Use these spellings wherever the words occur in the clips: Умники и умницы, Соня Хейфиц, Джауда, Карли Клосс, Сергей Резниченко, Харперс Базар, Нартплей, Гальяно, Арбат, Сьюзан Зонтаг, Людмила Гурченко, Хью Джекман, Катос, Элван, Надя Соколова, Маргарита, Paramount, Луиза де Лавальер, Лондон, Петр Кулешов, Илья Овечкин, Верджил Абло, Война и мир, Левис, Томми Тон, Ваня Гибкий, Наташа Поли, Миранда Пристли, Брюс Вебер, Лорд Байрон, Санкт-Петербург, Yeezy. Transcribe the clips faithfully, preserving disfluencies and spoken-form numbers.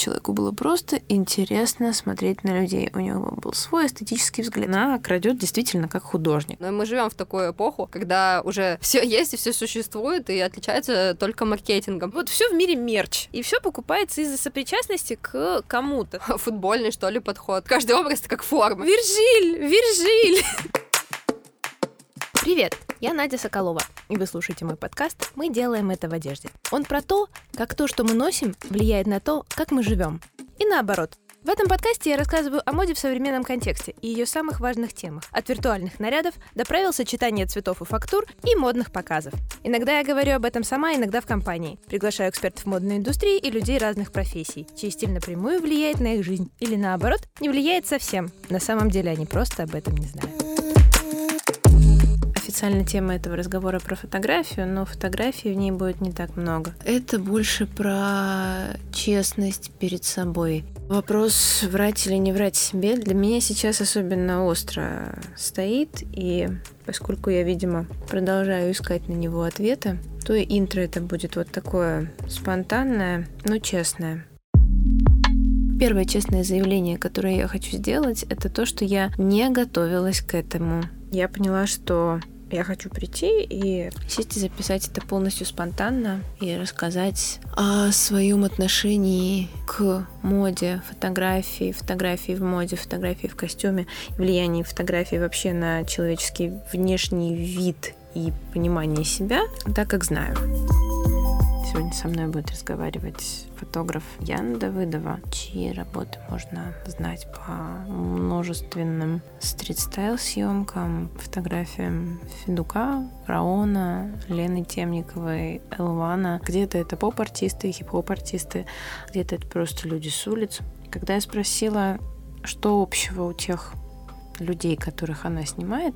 человеку было просто интересно смотреть на людей. У него был свой эстетический взгляд. Она крадет действительно как художник. Но мы живем в такую эпоху, когда уже все есть и все существует, и отличается только маркетингом. Вот все в мире мерч. И все покупается из-за сопричастности к кому-то. Футбольный, что ли, подход. Каждый образ как форма. Вержиль! Вержиль! Привет, я Надя Соколова, и вы слушаете мой подкаст «Мы делаем это в одежде». Он про то, как то, что мы носим, влияет на то, как мы живем. И наоборот. В этом подкасте я рассказываю о моде в современном контексте и ее самых важных темах. От виртуальных нарядов до правил сочетания цветов и фактур и модных показов. Иногда я говорю об этом сама, иногда в компании. Приглашаю экспертов модной индустрии и людей разных профессий, чей стиль напрямую влияет на их жизнь. Или наоборот, не влияет совсем. На самом деле они просто об этом не знают. Официальная тема этого разговора про фотографию, но фотографий в ней будет не так много. Это больше про честность перед собой. Вопрос, врать или не врать себе, для меня сейчас особенно остро стоит, и поскольку я, видимо, продолжаю искать на него ответа, то и интро это будет вот такое спонтанное, но честное. Первое честное заявление, которое я хочу сделать, это то, что я не готовилась к этому. Я поняла, что я хочу прийти и сесть и записать это полностью спонтанно и рассказать о своем отношении к моде, фотографии, фотографии в моде, фотографии в костюме, влиянии фотографии вообще на человеческий внешний вид и понимание себя, так как знаю. Сегодня со мной будет разговаривать фотограф Яна Давыдова, чьи работы можно знать по множественным стрит-стайл-съемкам, фотографиям Федука, Раона, Лены Темниковой, Элвана. Где-то это поп-артисты, хип-хоп-артисты, где-то это просто люди с улиц. Когда я спросила, что общего у тех людей, которых она снимает,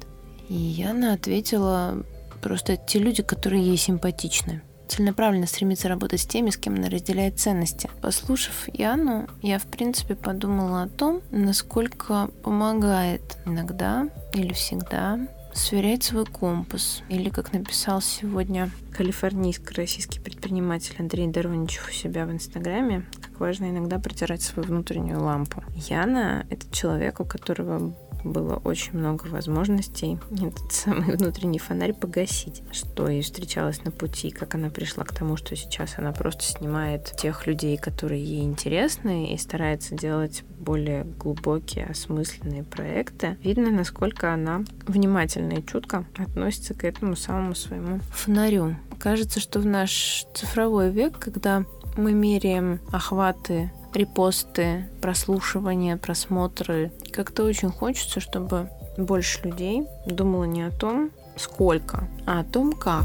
и Яна ответила, просто те люди, которые ей симпатичны. Целенаправленно стремится работать с теми, с кем она разделяет ценности. Послушав Яну, я, в принципе, подумала о том, насколько помогает иногда или всегда сверять свой компас. Или, как написал сегодня калифорнийско-российский предприниматель Андрей Дороничев у себя в Инстаграме, как важно иногда протирать свою внутреннюю лампу. Яна — это человек, у которого было очень много возможностей этот самый внутренний фонарь погасить, что ей встречалось на пути, как она пришла к тому, что сейчас она просто снимает тех людей, которые ей интересны, и старается делать более глубокие, осмысленные проекты. Видно, насколько она внимательно и чутко относится к этому самому своему фонарю. Кажется, что в наш цифровой век, когда мы меряем охваты, репосты, прослушивания, просмотры. Как-то очень хочется, чтобы больше людей думало не о том, сколько, а о том, как.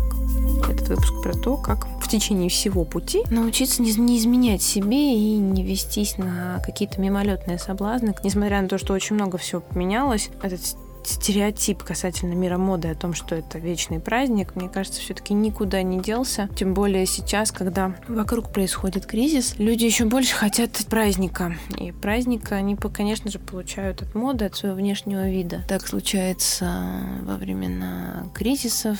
Этот выпуск про то, как в течение всего пути научиться не, не изменять себе и не вестись на какие-то мимолетные соблазны. Несмотря на то, что очень много всего поменялось, этот стереотип касательно мира моды о том, что это вечный праздник, мне кажется, все-таки никуда не делся. Тем более сейчас, когда вокруг происходит кризис, люди еще больше хотят праздника. И праздника они, конечно же, получают от моды, от своего внешнего вида. Так случается во времена кризисов,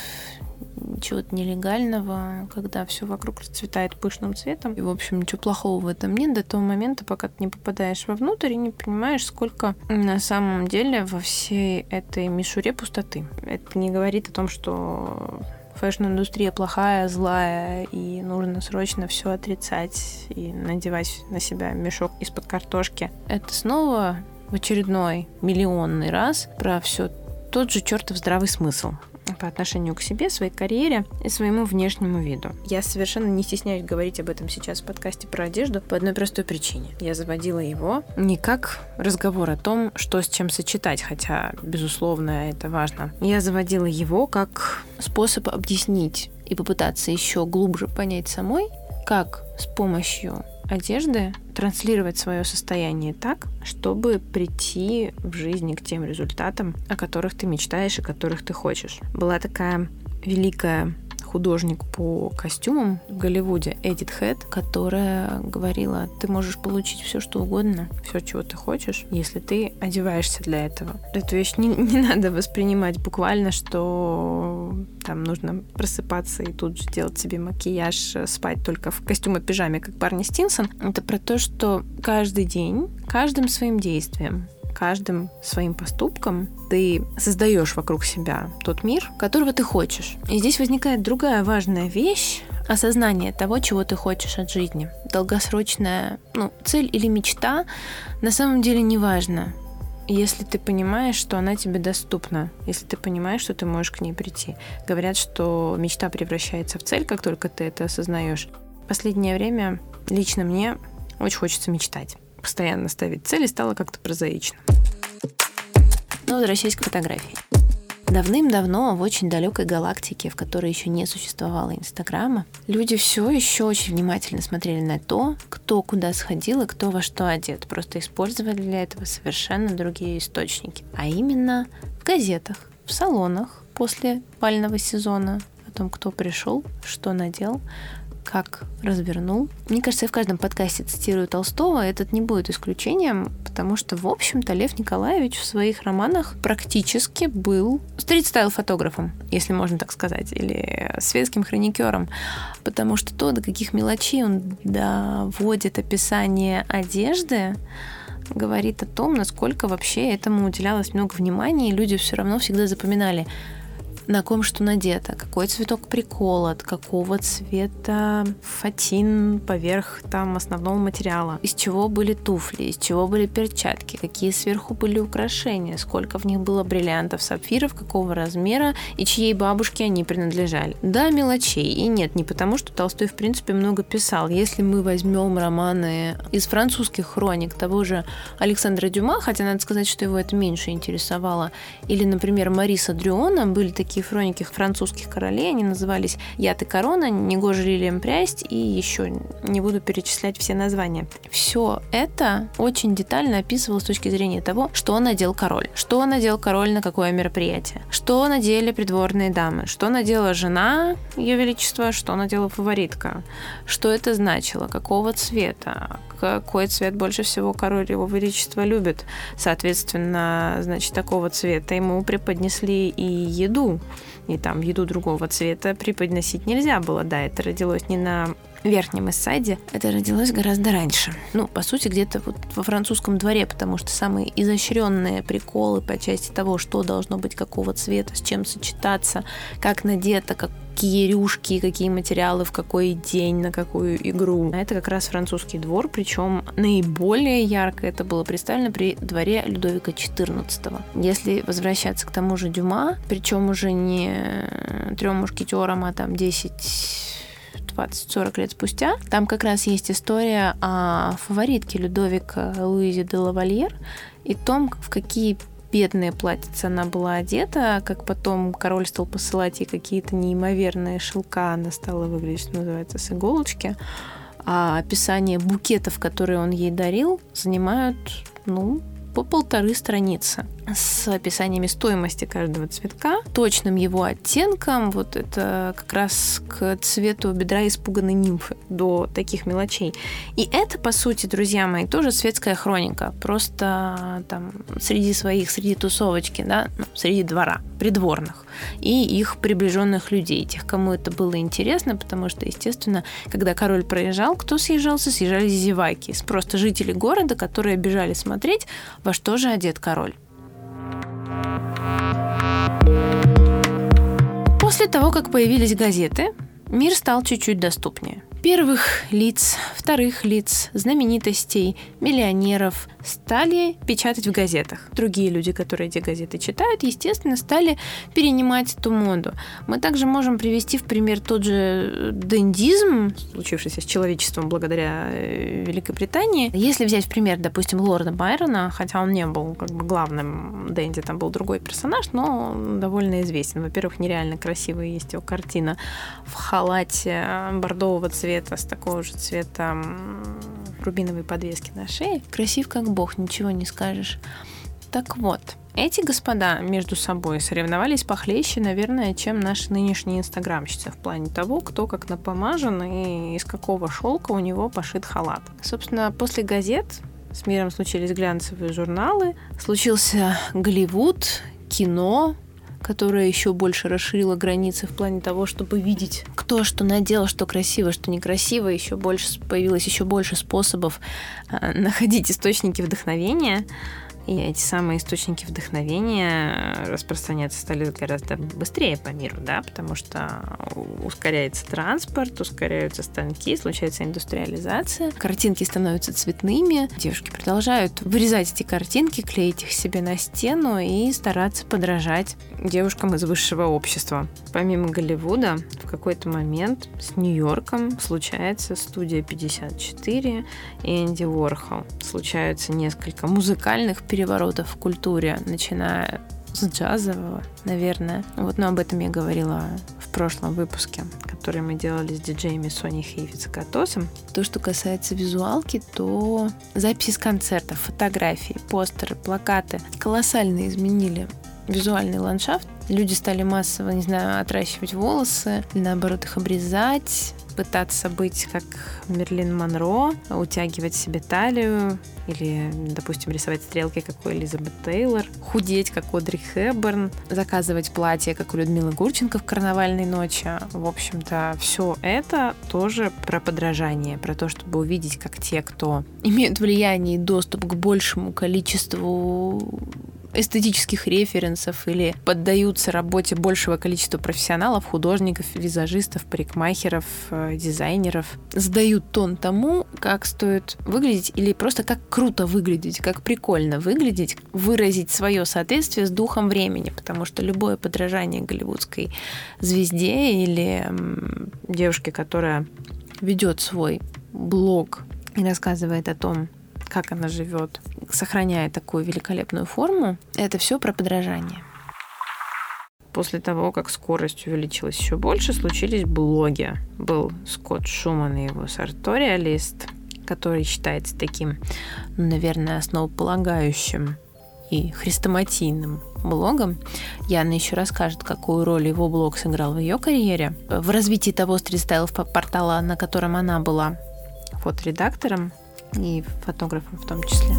чего-то нелегального, когда все вокруг расцветает пышным цветом. И, в общем, ничего плохого в этом нет до того момента, пока ты не попадаешь вовнутрь и не понимаешь, сколько на самом деле во всей этой мишуре пустоты. Это не говорит о том, что фэшн-индустрия плохая, злая, и нужно срочно все отрицать и надевать на себя мешок из-под картошки. Это снова в очередной миллионный раз про все тот же чертов здравый смысл по отношению к себе, своей карьере и своему внешнему виду. Я совершенно не стесняюсь говорить об этом сейчас в подкасте про одежду по одной простой причине. Я заводила его не как разговор о том, что с чем сочетать, хотя, безусловно, это важно. Я заводила его как способ объяснить и попытаться еще глубже понять самой, как с помощью одежды транслировать свое состояние так, чтобы прийти в жизни к тем результатам, о которых ты мечтаешь и которых ты хочешь. Была такая великая художник по костюмам в Голливуде Эдит Хед, которая говорила: ты можешь получить все, что угодно, все, чего ты хочешь, если ты одеваешься для этого. Эту вещь не, не надо воспринимать буквально, что там нужно просыпаться и тут же делать себе макияж, спать только в костюме пижаме, как Барни Стинсон. Это про то, что каждый день, каждым своим действием, каждым своим поступком ты создаешь вокруг себя тот мир, которого ты хочешь. И здесь возникает другая важная вещь — осознание того, чего ты хочешь от жизни. Долгосрочная, ну, цель или мечта на самом деле не важно, если ты понимаешь, что она тебе доступна, если ты понимаешь, что ты можешь к ней прийти. Говорят, что мечта превращается в цель, как только ты это осознаешь. В последнее время лично мне очень хочется мечтать. Постоянно ставить цели стало как-то прозаично. Но возвращаясь к фотографии. Давным-давно в очень далекой галактике, в которой еще не существовало Инстаграма, люди все еще очень внимательно смотрели на то, кто куда сходил и кто во что одет. Просто использовали для этого совершенно другие источники. А именно в газетах, в салонах после бального сезона, о том, кто пришел, что надел, как развернул. Мне кажется, я в каждом подкасте цитирую Толстого, этот не будет исключением, потому что, в общем-то, Лев Николаевич в своих романах практически был стрит-стайл-фотографом, если можно так сказать, или светским хроникером, потому что то, до каких мелочей он доводит описание одежды, говорит о том, насколько вообще этому уделялось много внимания, и люди все равно всегда запоминали, на ком что надето, какой цветок приколот, какого цвета фатин поверх там основного материала, из чего были туфли, из чего были перчатки, какие сверху были украшения, сколько в них было бриллиантов, сапфиров, какого размера и чьей бабушке они принадлежали. Да, мелочей, и нет, не потому, что Толстой, в принципе, много писал. Если мы возьмем романы из французских хроник того же Александра Дюма, хотя надо сказать, что его это меньше интересовало, или, например, Мариса Дреона, были такие хроники французских королей, они назывались «Яд и корона», «Негоже лилиям прясть» и еще не буду перечислять все названия. Все это очень детально описывалось с точки зрения того, что надел король, что надел король на какое мероприятие, что надели придворные дамы, что надела жена Ее Величества, что надела фаворитка, что это значило, какого цвета, какой цвет больше всего король Его Величества любит. Соответственно, значит, такого цвета ему преподнесли и еду, и там еду другого цвета преподносить нельзя было. Да, это родилось не на верхнем эссайде, это родилось гораздо раньше. Ну, по сути, где-то вот во французском дворе, потому что самые изощренные приколы по части того, что должно быть какого цвета, с чем сочетаться, как надето, как какие рюшки, какие материалы, в какой день, на какую игру. Это как раз французский двор, причем наиболее ярко это было представлено при дворе Людовика четырнадцатого. Если возвращаться к тому же Дюма, причем уже не трем мушкетерам, а там десять, двадцать, сорок лет спустя, там как раз есть история о фаворитке Людовика Луизе де Лавальер и том, в какие бедная платьица она была одета, как потом король стал посылать ей какие-то неимоверные шелка, она стала выглядеть, что называется, с иголочки. А описание букетов, которые он ей дарил, занимают, ну, по полторы страницы с описаниями стоимости каждого цветка, точным его оттенком. Вот это как раз к цвету бедра испуганной нимфы, до таких мелочей. И это, по сути, друзья мои, тоже светская хроника. Просто там среди своих, среди тусовочки, да, ну, среди двора, придворных и их приближенных людей, тех, кому это было интересно, потому что, естественно, когда король проезжал, кто съезжался? Съезжали зеваки, просто жители города, которые бежали смотреть, во что же одет король. После того, как появились газеты, мир стал чуть-чуть доступнее. Первых лиц, вторых лиц, знаменитостей, миллионеров стали печатать в газетах. Другие люди, которые эти газеты читают, естественно, стали перенимать эту моду. Мы также можем привести в пример тот же дендизм, случившийся с человечеством благодаря Великобритании. Если взять в пример, допустим, Лорда Байрона, хотя он не был как бы главным денди, там был другой персонаж, но довольно известен. Во-первых, нереально красивая есть его картина в халате бордового цвета, с такого же цвета рубиновой подвески на шее. Красив как бог, ничего не скажешь. Так вот, Эти господа между собой соревновались похлеще, наверное, чем наши нынешние инстаграмщицы в плане того, кто как напомажен и из какого шелка у него пошит халат. Собственно, после газет с миром случились глянцевые журналы, случился Голливуд, кино, которая еще больше расширила границы в плане того, чтобы видеть, кто что надел, что красиво, что некрасиво. Еще больше появилось еще больше способов находить источники вдохновения. И эти самые источники вдохновения распространяться стали гораздо быстрее по миру, да, потому что ускоряется транспорт, ускоряются станки, случается индустриализация, картинки становятся цветными, девушки продолжают вырезать эти картинки, клеить их себе на стену и стараться подражать девушкам из высшего общества. Помимо Голливуда, в какой-то момент с Нью-Йорком случается студия пятьдесят четыре и Энди Уорхол. Случаются несколько музыкальных периодов, переворотов в культуре, начиная с джазового, наверное. Вот, но об этом я говорила в прошлом выпуске, который мы делали с диджеями Соней Хейфиц и Катосом. То, что касается визуалки, то записи с концертов, фотографии, постеры, плакаты колоссально изменили визуальный ландшафт. Люди стали массово, не знаю, отращивать волосы, наоборот, их обрезать, пытаться быть как Мэрилин Монро, утягивать себе талию или, допустим, рисовать стрелки, как у Элизабет Тейлор, худеть, как Одри Хепберн, заказывать платье, как у Людмилы Гурченко в «Карнавальной ночи». В общем-то, все это тоже про подражание, про то, чтобы увидеть, как те, кто имеют влияние и доступ к большему количеству эстетических референсов или поддаются работе большего количества профессионалов, художников, визажистов, парикмахеров, дизайнеров, задают тон тому, как стоит выглядеть или просто как круто выглядеть, как прикольно выглядеть, выразить свое соответствие с духом времени, потому что любое подражание голливудской звезде или м, девушке, которая ведет свой блог и рассказывает о том, как она живет, сохраняя такую великолепную форму, это все про подражание. После того, как скорость увеличилась еще больше, случились блоги. Был Скотт Шуман и его сарториалист, который считается таким, ну, наверное, основополагающим и хрестоматийным блогом. Яна еще расскажет, какую роль его блог сыграл в ее карьере, в развитии того стрит-стайл-портала, на котором она была фоторедактором и фотографом в том числе.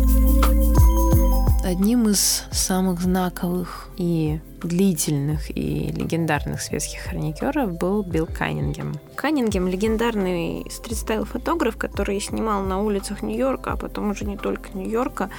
Одним из самых знаковых и длительных и легендарных светских хроникеров был Билл Каннингем. Каннингем – легендарный стрит-стайл-фотограф, который снимал на улицах Нью-Йорка, а потом уже не только Нью-Йорка,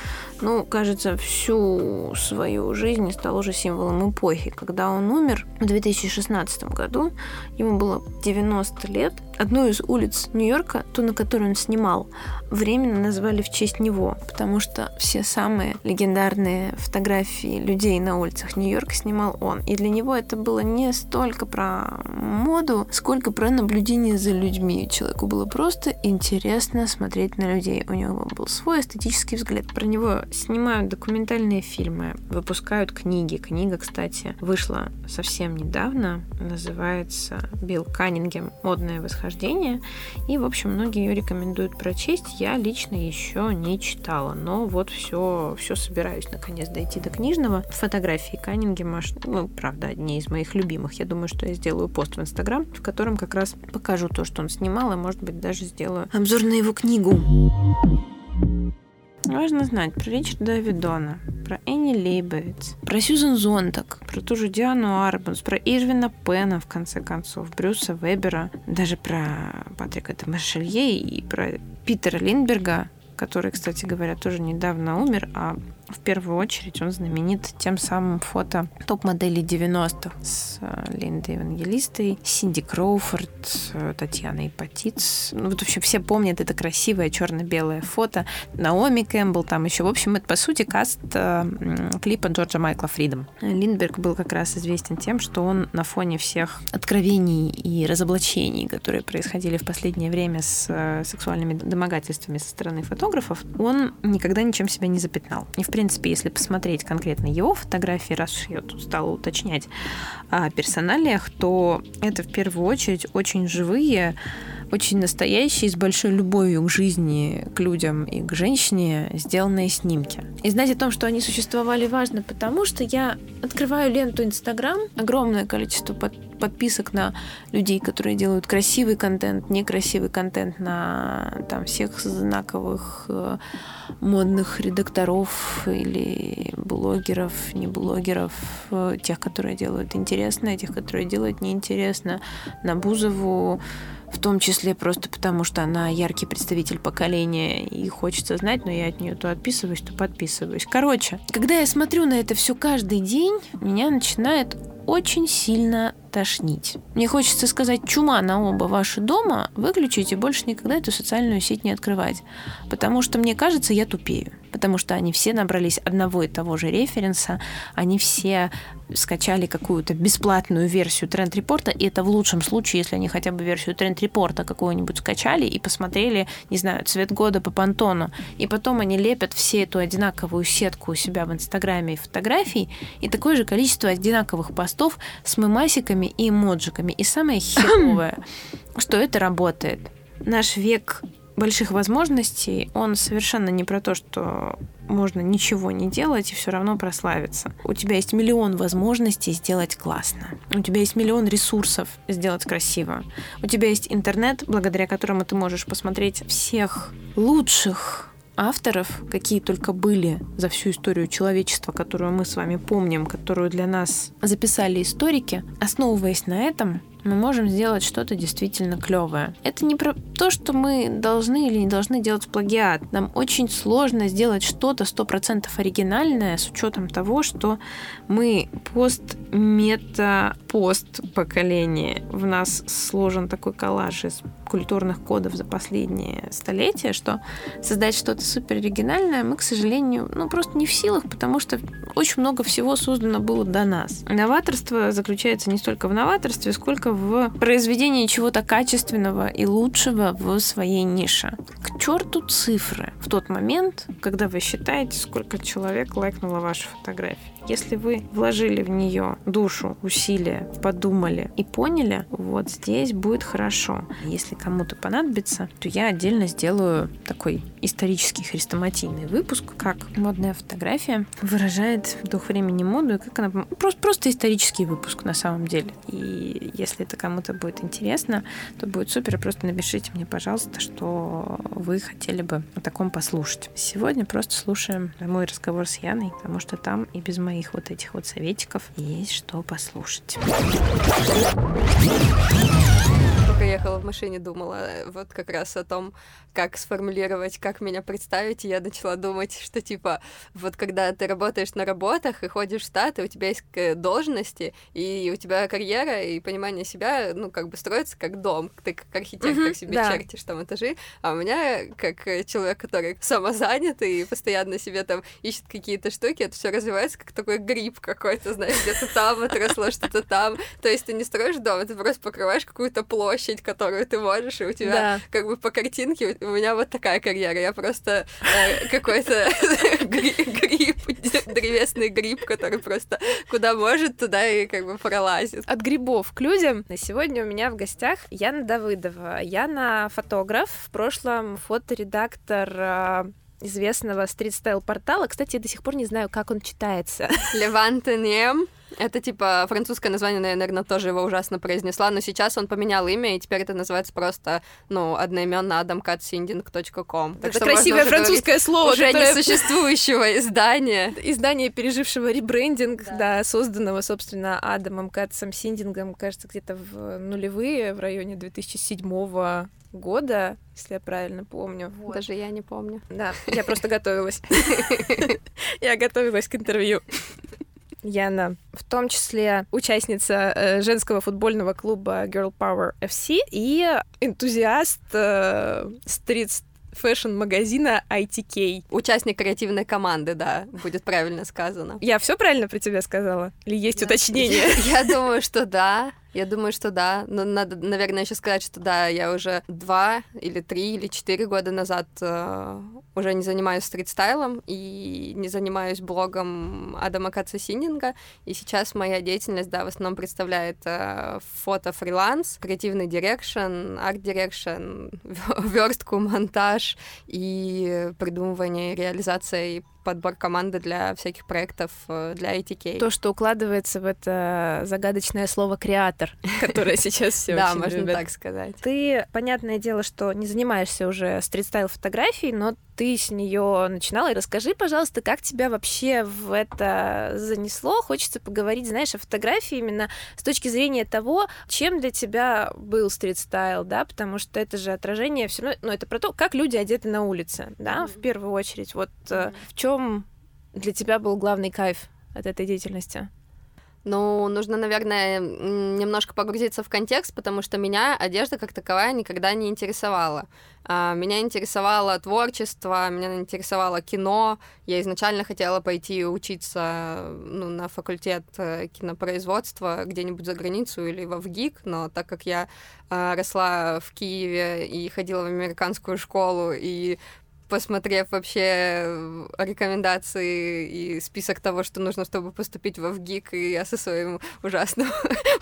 но, кажется, всю свою жизнь и стал уже символом эпохи. Когда он умер в две тысячи шестнадцатом году, ему было девяносто лет. Одну из улиц Нью-Йорка, ту, на которую он снимал, временно назвали в честь него, потому что все самые легендарные фотографии людей на улицах Нью-Йорка снимал он. И для него это было не столько про моду, сколько про наблюдение за людьми. Человеку было просто интересно смотреть на людей. У него был свой эстетический взгляд. Про него снимают документальные фильмы, выпускают книги. Книга, кстати, вышла совсем недавно. Называется «Билл Каннингем. Модное восхождение». И, в общем, многие ее рекомендуют прочесть. Я лично еще не читала, но вот все, все собираюсь наконец дойти до книжного. Фотографии Каннингема, ну, правда, одни из моих любимых. Я думаю, что я сделаю пост в Инстаграм, в котором как раз покажу то, что он снимал, и, может быть, даже сделаю обзор на его книгу. Важно знать про Ричарда Авидона, про Энни Лейбовиц, про Сьюзан Зонтаг, про ту же Диану Арбус, про Ирвина Пена, в конце концов, Брюса Вебера, даже про Патрика де Маршелье и про Питера Линдберга, который, кстати говоря, тоже недавно умер, а в первую очередь он знаменит тем самым фото топ-моделей девяностых с Линдой Евангелистой, Синди Кроуфорд, Татьяной Потиц. Ну, вот вообще все помнят это красивое черно-белое фото. Наоми Кэмпбелл там еще. В общем, это, по сути, каст клипа Джорджа Майкла «Фридом». Линдберг был как раз известен тем, что он на фоне всех откровений и разоблачений, которые происходили в последнее время с сексуальными домогательствами со стороны фотографов, он никогда ничем себя не запятнал. И, в В принципе, если посмотреть конкретно его фотографии, раз уж я тут стала уточнять о персоналиях, то это в первую очередь очень живые, очень настоящие, с большой любовью к жизни, к людям и к женщине сделанные снимки. И знать о том, что они существовали, важно, потому что я открываю ленту Инстаграм, огромное количество подписчиков, подписок на людей, которые делают красивый контент, некрасивый контент, на там всех знаковых модных редакторов или блогеров, не блогеров, тех, которые делают интересно, тех, которые делают неинтересно, на Бузову, в том числе просто потому, что она яркий представитель поколения и хочется знать, но я от нее то отписываюсь, то подписываюсь. Короче, когда я смотрю на это все каждый день, меня начинает очень сильно тошнить. Мне хочется сказать: чума на оба ваши дома, выключите, больше никогда эту социальную сеть не открывать. Потому что, мне кажется, я тупею. Потому что они все набрались одного и того же референса, они все скачали какую-то бесплатную версию тренд-репорта, и это в лучшем случае, если они хотя бы версию тренд-репорта какую-нибудь скачали и посмотрели, не знаю, цвет года по Пантону. И потом они лепят все эту одинаковую сетку у себя в Инстаграме и фотографий, и такое же количество одинаковых постов с мемасиками и эмоджиками. И самое херовое, что это работает. Наш век больших возможностей, он совершенно не про то, что можно ничего не делать и все равно прославиться. У тебя есть миллион возможностей сделать классно. У тебя есть миллион ресурсов сделать красиво. У тебя есть интернет, благодаря которому ты можешь посмотреть всех лучших авторов, какие только были за всю историю человечества, которую мы с вами помним, которую для нас записали историки. Основываясь на этом, мы можем сделать что-то действительно клевое. Это не про то, что мы должны или не должны делать плагиат. Нам очень сложно сделать что-то сто процентов оригинальное с учетом того, что мы пост-мета-пост поколение. В нас сложен такой коллаж из культурных кодов за последние столетия, что создать что-то супероригинальное мы, к сожалению, ну, просто не в силах, потому что очень много всего создано было до нас. Новаторство заключается не столько в новаторстве, сколько в произведении чего-то качественного и лучшего в своей нише. К черту цифры в тот момент, когда вы считаете, сколько человек лайкнуло вашу фотографию. Если вы вложили в нее душу, усилия, подумали и поняли, вот здесь будет хорошо. Если кому-то понадобится, то я отдельно сделаю такой исторический хрестоматийный выпуск, как модная фотография выражает в дух времени моду, и как она... Просто, просто исторический выпуск на самом деле. И если это кому-то будет интересно, то будет супер. Просто напишите мне, пожалуйста, что вы хотели бы о таком послушать. Сегодня просто слушаем мой разговор с Яной, потому что там и без моих вот этих вот советиков есть что послушать. Я ехала в машине, думала вот как раз о том, как сформулировать, как меня представить, и я начала думать, что типа вот когда ты работаешь на работах и ходишь в Штаты, у тебя есть должности, и у тебя карьера, и понимание себя, ну, как бы строится как дом, ты как архитектор mm-hmm, себе да. чертишь там этажи, а у меня, как человек, который самозанят и постоянно себе там ищет какие-то штуки, это все развивается как такой гриб какой-то, знаешь, где-то там отросло, что-то там, то есть ты не строишь дом, ты просто покрываешь какую-то площадь, которую ты можешь, и у тебя да. как бы по картинке, у меня вот такая карьера, я просто э, какой-то гриб, древесный гриб, который просто куда может, туда и как бы пролазит. От грибов к людям. На сегодня у меня в гостях Яна Давыдова. Яна фотограф, в прошлом фоторедактор известного стрит-стайл-портала. Кстати, я до сих пор не знаю, как он читается. Левантенем. Это, типа, французское название, наверное, тоже его ужасно произнесла, но сейчас он поменял имя, и теперь это называется просто, ну, одноимённо adam cat sinding dot com. Это красивое французское слово, уже которое... несуществующего издания. Издание, пережившего ребрендинг, да. да, созданного, собственно, Адамом Катсом Синдингом, кажется, где-то в нулевые, в районе две тысячи седьмого года, если я правильно помню. Вот. Даже я не помню. Да, я просто готовилась. Я готовилась к интервью. Яна, в том числе участница женского футбольного клуба Girl Power эф си и энтузиаст стрит-стайл фэшн-магазина ай ти кей. Участник креативной команды, да, будет правильно сказано. Я все правильно про тебя сказала? Или есть я, уточнение? Я думаю, что да. Я думаю, что да. Но надо, наверное, еще сказать, что да, я уже два или три или четыре года назад э, уже не занимаюсь стрит-стайлом и не занимаюсь блогом Адама Каца Синнинга. И сейчас моя деятельность, да, в основном представляет э, фото-фриланс, креативный дирекшн, арт-дирекшн, верстку, монтаж и придумывание, реализация и подбор команды для всяких проектов для ай ти кей. То, что укладывается в это загадочное слово «креатор», которое сейчас все очень любят. Да, можно так сказать. Ты, понятное дело, что не занимаешься уже стрит-стайл-фотографией, но ты с нее начинала. И расскажи, пожалуйста, как тебя вообще в это занесло? Хочется поговорить, знаешь, о фотографии именно с точки зрения того, чем для тебя был стрит-стайл, да, потому что это же отражение все равно, ну, это про то, как люди одеты на улице, да, mm-hmm. в первую очередь. Вот mm-hmm. в чем для тебя был главный кайф от этой деятельности? Ну, нужно, наверное, немножко погрузиться в контекст, потому что меня одежда как таковая никогда не интересовала. Меня интересовало творчество, меня интересовало кино. Я изначально хотела пойти учиться ну, на факультет кинопроизводства где-нибудь за границу или во ВГИК, но так как я росла в Киеве и ходила в американскую школу и посмотрев вообще рекомендации и список того, что нужно, чтобы поступить во ВГИК, и я со своим ужасным,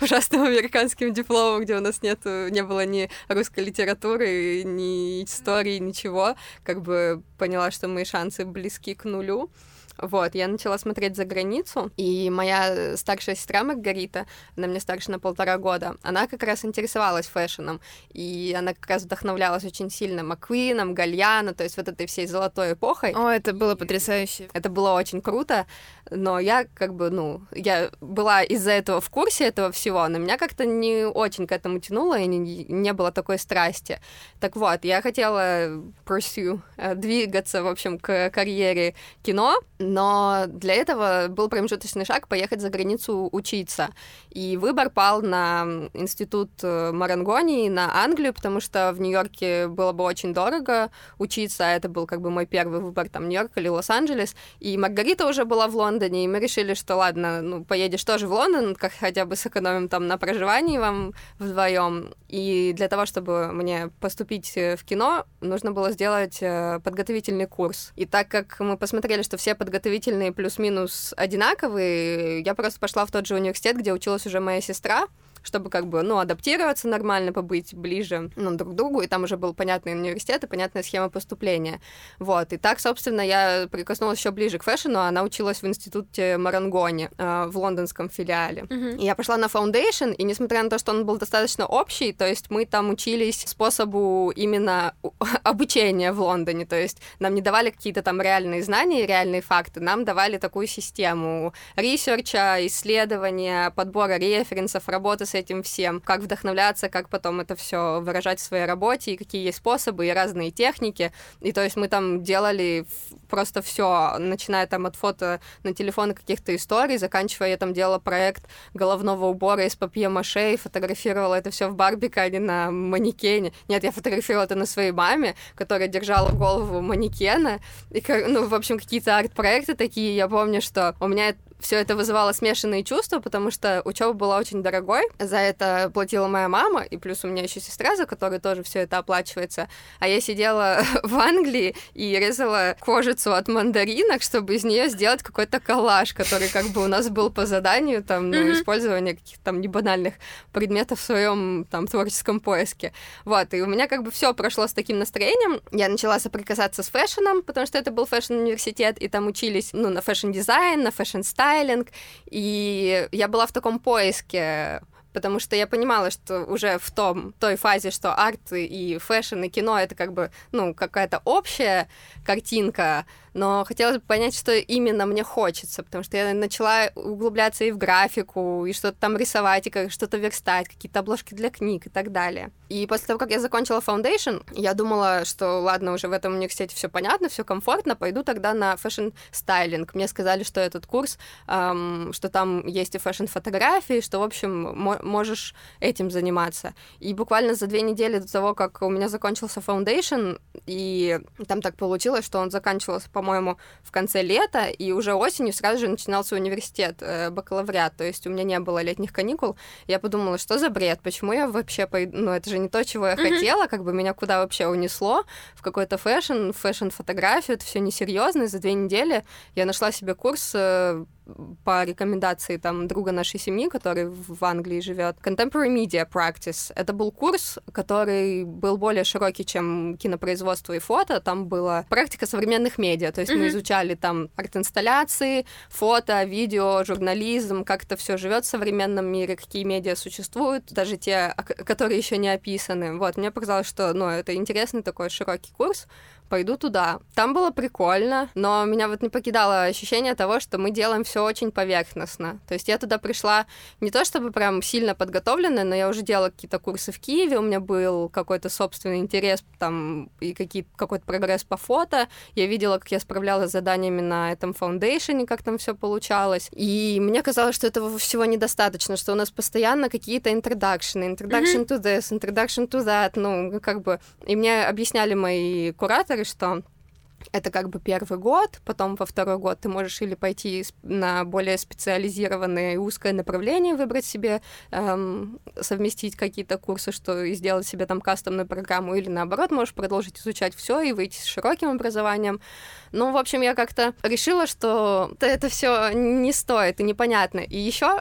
ужасным американским дипломом, где у нас нету, не было ни русской литературы, ни истории, ничего, как бы поняла, что мои шансы близки к нулю. Вот, я начала смотреть за границу, и моя старшая сестра Маргарита, она мне старше на полтора года, она как раз интересовалась фэшном, и она как раз вдохновлялась очень сильно Маквином, Гальяно, то есть вот этой всей золотой эпохой. О, это было потрясающе. Это было очень круто, но я как бы, ну, я была из-за этого в курсе этого всего, но меня как-то не очень к этому тянуло, и не, не было такой страсти. Так вот, я хотела pursue, двигаться, в общем, к карьере кино, но для этого был промежуточный шаг поехать за границу учиться. И выбор пал на институт Марангони, на Англию, потому что в Нью-Йорке было бы очень дорого учиться. Это был как бы мой первый выбор, там, Нью-Йорк или Лос-Анджелес. И Маргарита уже была в Лондоне, и мы решили, что ладно, ну, поедешь тоже в Лондон, как хотя бы сэкономим там на проживании вам вдвоем. И для того, чтобы мне поступить в кино, нужно было сделать подготовительный курс. И так как мы посмотрели, что все подготовительные подготовительные плюс-минус одинаковые, я просто пошла в тот же университет, где училась уже моя сестра, чтобы как бы, ну, адаптироваться нормально, побыть ближе, ну, друг к другу, и там уже был понятный университет и понятная схема поступления. Вот, и так, собственно, я прикоснулась еще ближе к фэшну, она училась в институте Марангони, э, в лондонском филиале. Uh-huh. И я пошла на фаундейшн, и несмотря на то, что он был достаточно общий, то есть мы там учились способу именно обучения в Лондоне, то есть нам не давали какие-то там реальные знания, реальные факты, нам давали такую систему ресерча, исследования, подбора референсов, работы с этим всем, как вдохновляться, как потом это все выражать в своей работе, и какие есть способы, и разные техники. И то есть мы там делали просто все, начиная там от фото на телефон каких-то историй, заканчивая я там делала проект головного убора из папье-маше и фотографировала это все в барбикане на манекене. Нет, я фотографировала это на своей маме, которая держала голову манекена. И, ну, в общем, какие-то арт-проекты такие. Я помню, что у меня все это вызывало смешанные чувства, потому что учеба была очень дорогой. За это платила моя мама, и плюс у меня еще сестра, за которой тоже все это оплачивается. А я сидела в Англии и резала кожицу от мандаринок, чтобы из нее сделать какой-то коллаж, который как бы у нас был по заданию, там, ну, mm-hmm. использование каких-то там небанальных предметов в своем там творческом поиске. Вот, и у меня как бы все прошло с таким настроением. Я начала соприкасаться с фэшном, потому что это был фэшн-университет, и там учились, ну, на фэшн-дизайн, на фэшн-стайл, и я была в таком поиске, потому что я понимала, что уже в том, той фазе, что арт и фэшн и кино — это как бы, ну, какая-то общая картинка, но хотелось бы понять, что именно мне хочется, потому что я начала углубляться и в графику, и что-то там рисовать, и как, что-то верстать, какие-то обложки для книг и так далее. И после того, как я закончила Foundation, я думала, что ладно, уже в этом университете все понятно, все комфортно, пойду тогда на фэшн-стайлинг. Мне сказали, что этот курс, эм, что там есть и фэшн-фотографии, что, в общем, мо- можешь этим заниматься. И буквально за две недели до того, как у меня закончился Foundation, и там так получилось, что он заканчивался по по-моему, в конце лета, и уже осенью сразу же начинался университет, бакалавриат, то есть у меня не было летних каникул. Я подумала, что за бред, почему я вообще пойду, ну это же не то, чего я mm-hmm. хотела, как бы меня куда вообще унесло, в какой-то фэшн, фэшн-фотографию, это все несерьезно, и за две недели я нашла себе курс по рекомендации там друга нашей семьи, который в Англии живет. Contemporary Media Practice. Это был курс, который был более широкий, чем кинопроизводство и фото. Там была практика современных медиа. То есть mm-hmm. мы изучали там арт-инсталляции, фото, видео, журнализм, как это все живет в современном мире, какие медиа существуют, даже те, которые еще не описаны. Вот, мне показалось, что ну, это интересный такой широкий курс. Пойду туда. Там было прикольно, но меня вот не покидало ощущение того, что мы делаем все очень поверхностно. То есть я туда пришла не то чтобы прям сильно подготовленная, но я уже делала какие-то курсы в Киеве, у меня был какой-то собственный интерес там и какие, какой-то прогресс по фото. Я видела, как я справлялась с заданиями на этом фаундейшене, как там все получалось. И мне казалось, что этого всего недостаточно, что у нас постоянно какие-то интродакшены. Introduction mm-hmm. to this, introduction to that. Ну, как бы... И мне объясняли мои кураторы, что это как бы первый год, потом во второй год ты можешь или пойти на более специализированное и узкое направление, выбрать себе, эм, совместить какие-то курсы, что и сделать себе там кастомную программу, или наоборот, можешь продолжить изучать все и выйти с широким образованием. Ну, в общем, я как-то решила, что это все не стоит и непонятно. И еще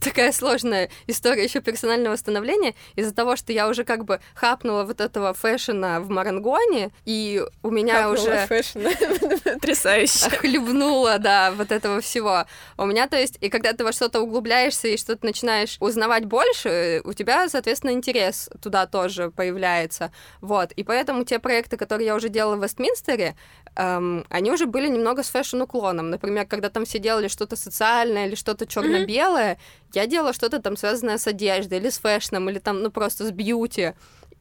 такая сложная история еще персонального становления из-за того, что я уже как бы хапнула вот этого фэшена в Марангони, и у меня уже потрясающе. Хлебнула, да, вот этого всего. У меня, то есть, и когда ты во что-то углубляешься и что-то начинаешь узнавать больше, у тебя, соответственно, интерес туда тоже появляется. Вот. И поэтому те проекты, которые я уже делала в Вестминстере, эм, они уже были немного с фэшн-уклоном. Например, когда там все делали что-то социальное или что-то черно-белое, mm-hmm. я делала что-то там связанное с одеждой или с фэшном, или там, ну, просто с бьюти.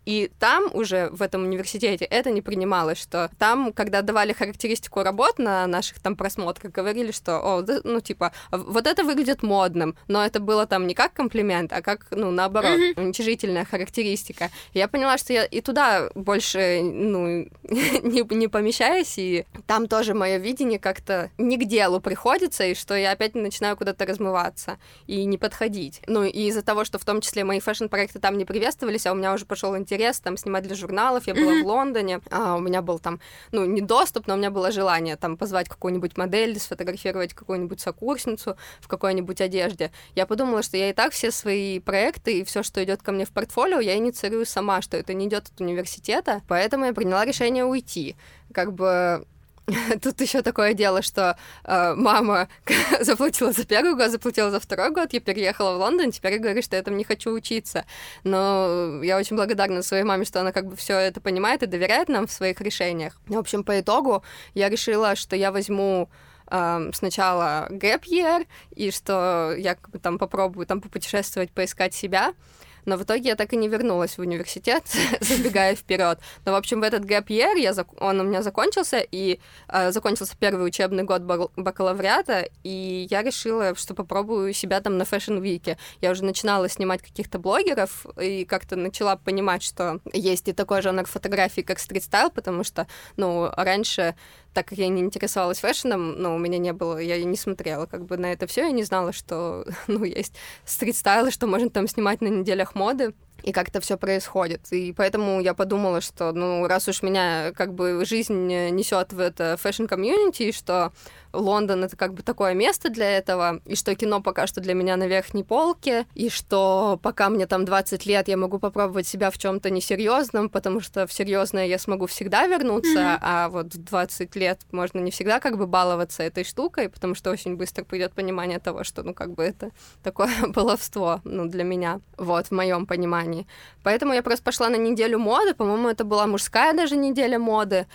И там уже, в этом университете, это не принималось, что там, когда давали характеристику работ на наших там просмотрах, говорили, что, о, да, ну, типа, вот это выглядит модным, но это было там не как комплимент, а как, ну, наоборот, mm-hmm. уничижительная характеристика. И я поняла, что я и туда больше, ну, не, не помещаюсь, и там тоже мое видение как-то не к делу приходится, и что я опять начинаю куда-то размываться и не подходить. Ну, и из-за того, что в том числе мои фэшн-проекты там не приветствовались, а у меня уже пошел интерес, интерес там снимать для журналов. Я была mm-hmm. в Лондоне, а, у меня был там, ну, не доступ, но у меня было желание там позвать какую-нибудь модель, сфотографировать какую-нибудь сокурсницу в какой-нибудь одежде. Я подумала, что я и так все свои проекты и все, что идет ко мне в портфолио, я инициирую сама, что это не идет от университета, поэтому я приняла решение уйти. Как бы... Тут еще такое дело, что э, мама заплатила за первый год, заплатила за второй год, я переехала в Лондон, теперь я говорю, что я там не хочу учиться. Но я очень благодарна своей маме, что она как бы все это понимает и доверяет нам в своих решениях. В общем, по итогу я решила, что я возьму сначала gap year, и что я там попробую там попутешествовать, поискать себя. Но в итоге я так и не вернулась в университет, забегая вперед. Но, в общем, в этот gap year я, он у меня закончился, и э, закончился первый учебный год бакалавриата, и я решила, что попробую себя там на фэшн-вике. Я уже начинала снимать каких-то блогеров, и как-то начала понимать, что есть и такой жанр фотографии, как стрит-стайл, потому что, ну, раньше... Так как я не интересовалась фэшном, но у меня не было, я не смотрела как бы на это все, я не знала, что, ну, есть стрит-стайлы, что можно там снимать на неделях моды, и как это все происходит. И поэтому я подумала, что, ну, раз уж меня как бы жизнь несет в это фэшн-комьюнити, и что Лондон — это как бы такое место для этого, и что кино пока что для меня на верхней полке, и что пока мне там двадцать лет, я могу попробовать себя в чем-то несерьезном, потому что в серьезное я смогу всегда вернуться, mm-hmm. а вот в двадцать лет можно не всегда как бы баловаться этой штукой, потому что очень быстро придет понимание того, что, ну, как бы это такое баловство, ну, для меня, вот, в моем понимании. Поэтому я просто пошла на неделю моды, по-моему, это была мужская даже неделя моды,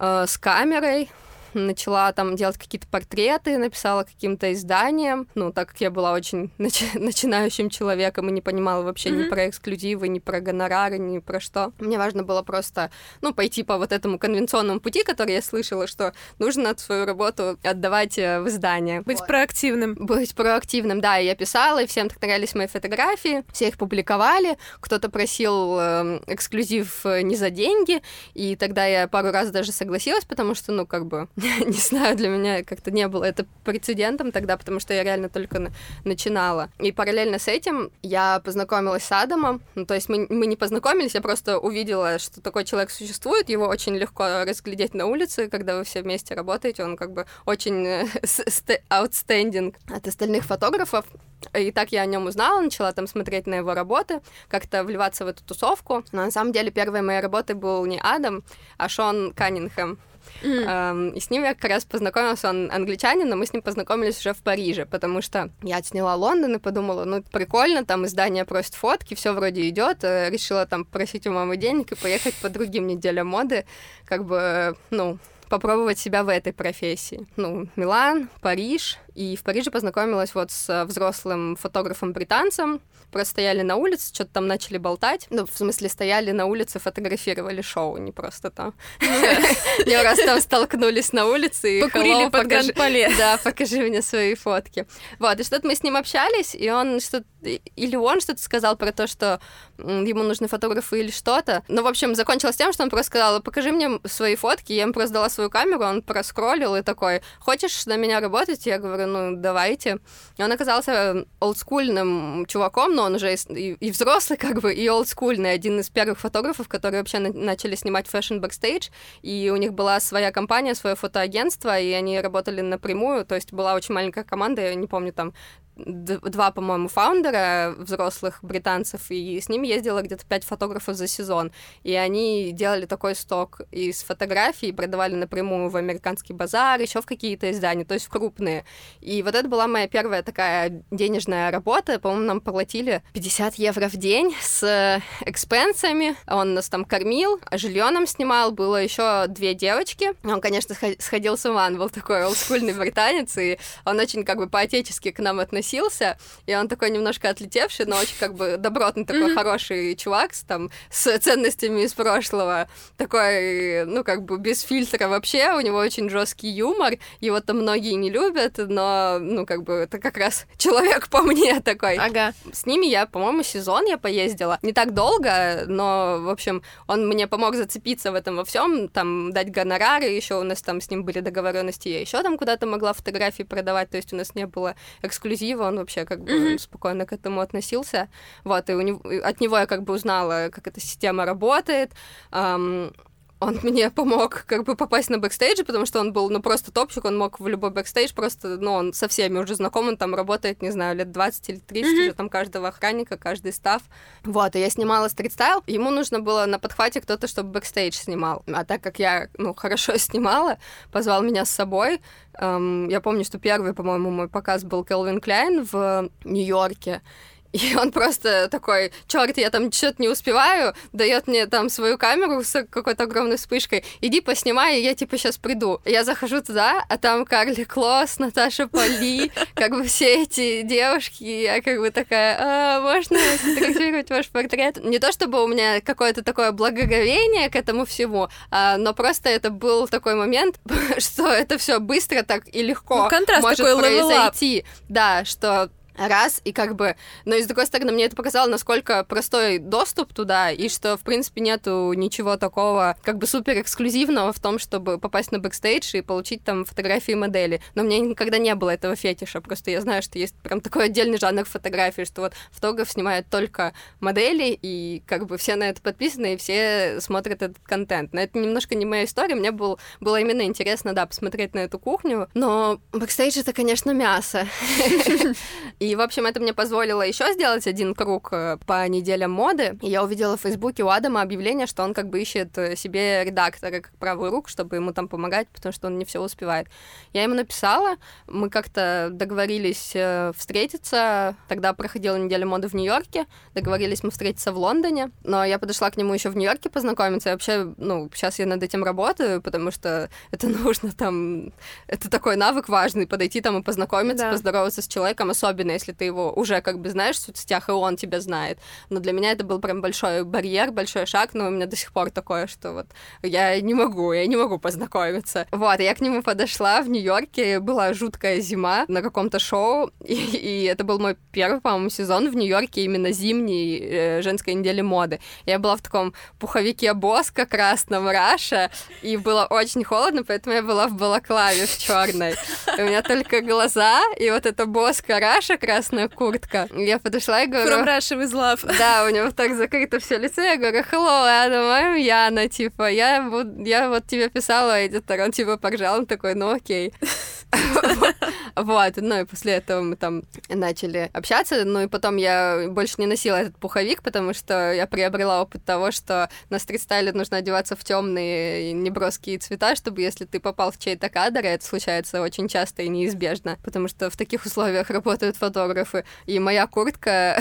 э, с камерой, начала там делать какие-то портреты, написала каким-то изданием. Ну, так как я была очень начи- начинающим человеком и не понимала вообще mm-hmm. ни про эксклюзивы, ни про гонорары, ни про что. Мне важно было просто, ну, пойти по вот этому конвенционному пути, который я слышала, что нужно свою работу отдавать в издание. Быть вот. проактивным. Быть проактивным, да. И я писала, и всем так нравились мои фотографии, все их публиковали, кто-то просил эксклюзив не за деньги, и тогда я пару раз даже согласилась, потому что, ну, как бы, не знаю, для меня как-то не было это прецедентом тогда, потому что я реально только на- начинала. И параллельно с этим я познакомилась с Адамом, ну, то есть мы, мы не познакомились, я просто увидела, что такой человек существует, его очень легко разглядеть на улице, когда вы все вместе работаете, он как бы очень outstanding от остальных фотографов. И так я о нем узнала, начала там смотреть на его работы, как-то вливаться в эту тусовку. Но на самом деле первой моей работой был не Адам, а Шон Каннингем. Mm. И с ним я как раз познакомилась, он англичанин, но мы с ним познакомились уже в Париже, потому что я отсняла Лондон и подумала, ну, прикольно, там издание просит фотки, все вроде идет, решила там просить у мамы денег и поехать по другим неделям моды, как бы, ну, попробовать себя в этой профессии. Ну, Милан, Париж. И в Париже познакомилась вот с взрослым фотографом-британцем. Просто стояли на улице, что-то там начали болтать. Ну, в смысле, стояли на улице, фотографировали шоу, не просто там. Не раз там столкнулись на улице и покурили под ганполе. Да, покажи мне свои фотки. Вот, и что-то мы с ним общались, и он что-то... Или он что-то сказал про то, что ему нужны фотографы или что-то. Ну, в общем, закончилось тем, что он просто сказал, покажи мне свои фотки. Я ему просто дала свою камеру, он проскроллил и такой, хочешь на меня работать? Я говорю, ну, давайте. И он оказался олдскульным чуваком, но он уже и, и взрослый, как бы, и олдскульный. Один из первых фотографов, которые вообще на- начали снимать Fashion Backstage, и у них была своя компания, свое фотоагентство, и они работали напрямую, то есть была очень маленькая команда, я не помню, там, два, по-моему, фаундера взрослых британцев, и с ними ездило где-то пять фотографов за сезон. И они делали такой сток из фотографий, продавали напрямую в американский базар, еще в какие-то издания, то есть в крупные. И вот это была моя первая такая денежная работа. По-моему, нам платили пятьдесят евро в день с экспенсами. Он нас там кормил, жилье нам снимал, было еще две девочки. Он, конечно, сходил с ума, он был такой олдскульный британец, и он очень как бы по-отечески к нам относился. И он такой немножко отлетевший, но очень как бы добротный такой mm-hmm. хороший чувак с, там, с ценностями из прошлого. Такой, ну, как бы без фильтра вообще. У него очень жесткий юмор. Его там многие не любят, но, ну, как бы это как раз человек по мне такой. Ага. С ними я, по-моему, сезон я поездила. Не так долго, но, в общем, он мне помог зацепиться в этом во всем, там, дать гонорары. Еще у нас там с ним были договоренности. Я еще там куда-то могла фотографии продавать. То есть у нас не было эксклюзива. Он вообще как бы mm-hmm. спокойно к этому относился. Вот, и у него, от него я как бы узнала, как эта система работает. Эм, он мне помог как бы попасть на бэкстейдж, потому что он был, ну, просто топчик, он мог в любой бэкстейдж, просто, ну, он со всеми уже знаком, он там работает, не знаю, лет двадцать или тридцать, mm-hmm. уже там каждого охранника, каждый став. Вот, и я снимала стрит-стайл, ему нужно было на подхвате кто-то, чтобы бэкстейдж снимал. А так как я, ну, хорошо снимала, позвал меня с собой. Um, я помню, что первый, по-моему, мой показ был Calvin Klein в Нью-Йорке. И он просто такой, черт, я там что-то не успеваю, дает мне там свою камеру с какой-то огромной вспышкой, иди поснимай, я типа сейчас приду. Я захожу туда, а там Карли Клосс, Наташа Поли, как бы все эти девушки, я как бы такая, а, можно сфотографировать ваш портрет? Не то чтобы у меня какое-то такое благоговение к этому всему, а, но просто это был такой момент, что это все быстро так и легко, ну, контраст может такой произойти. Да, что... Раз, и как бы... Но и с другой стороны, мне это показало, насколько простой доступ туда, и что, в принципе, нету ничего такого как бы суперэксклюзивного в том, чтобы попасть на бэкстейдж и получить там фотографии модели. Но у меня никогда не было этого фетиша, просто я знаю, что есть прям такой отдельный жанр фотографии, что вот фотограф снимает только модели, и как бы все на это подписаны, и все смотрят этот контент. Но это немножко не моя история, мне был, было именно интересно, да, посмотреть на эту кухню, но бэкстейдж — это, конечно, мясо. И, в общем, это мне позволило еще сделать один круг по неделям моды. И я увидела в Фейсбуке у Адама объявление, что он как бы ищет себе редактора как правую руку, чтобы ему там помогать, потому что он не все успевает. Я ему написала, мы как-то договорились встретиться. Тогда проходила неделя моды в Нью-Йорке, договорились мы встретиться в Лондоне. Но я подошла к нему еще в Нью-Йорке познакомиться. И вообще, ну, сейчас я над этим работаю, потому что это нужно там... Это такой навык важный, подойти там и познакомиться, да. поздороваться с человеком, особенно если ты его уже как бы знаешь в соцсетях, и он тебя знает. Но для меня это был прям большой барьер, большой шаг, но у меня до сих пор такое, что вот я не могу, я не могу познакомиться. Вот, я к нему подошла в Нью-Йорке, была жуткая зима на каком-то шоу, и, и это был мой первый, по-моему, сезон в Нью-Йорке именно зимней э, женской недели моды. Я была в таком пуховике Боско, красном Раша, и было очень холодно, поэтому я была в балаклаве в черной. У меня только глаза, и вот это Боско Раша, красная куртка. Я подошла и говорю... From Russia with love. Да, у него так закрыто все лицо. Я говорю, hello, Adam, I'm Яна, типа, я, я вот тебе писала, эдитор, он типа поржал, он такой, ну окей. Вот, ну и после этого мы там начали общаться, ну и потом я больше не носила этот пуховик, потому что я приобрела опыт того, что на стрит-стайле нужно одеваться в темные неброские цвета, чтобы если ты попал в чей-то кадр, это случается очень часто и неизбежно, потому что в таких условиях работают фотографы, и моя куртка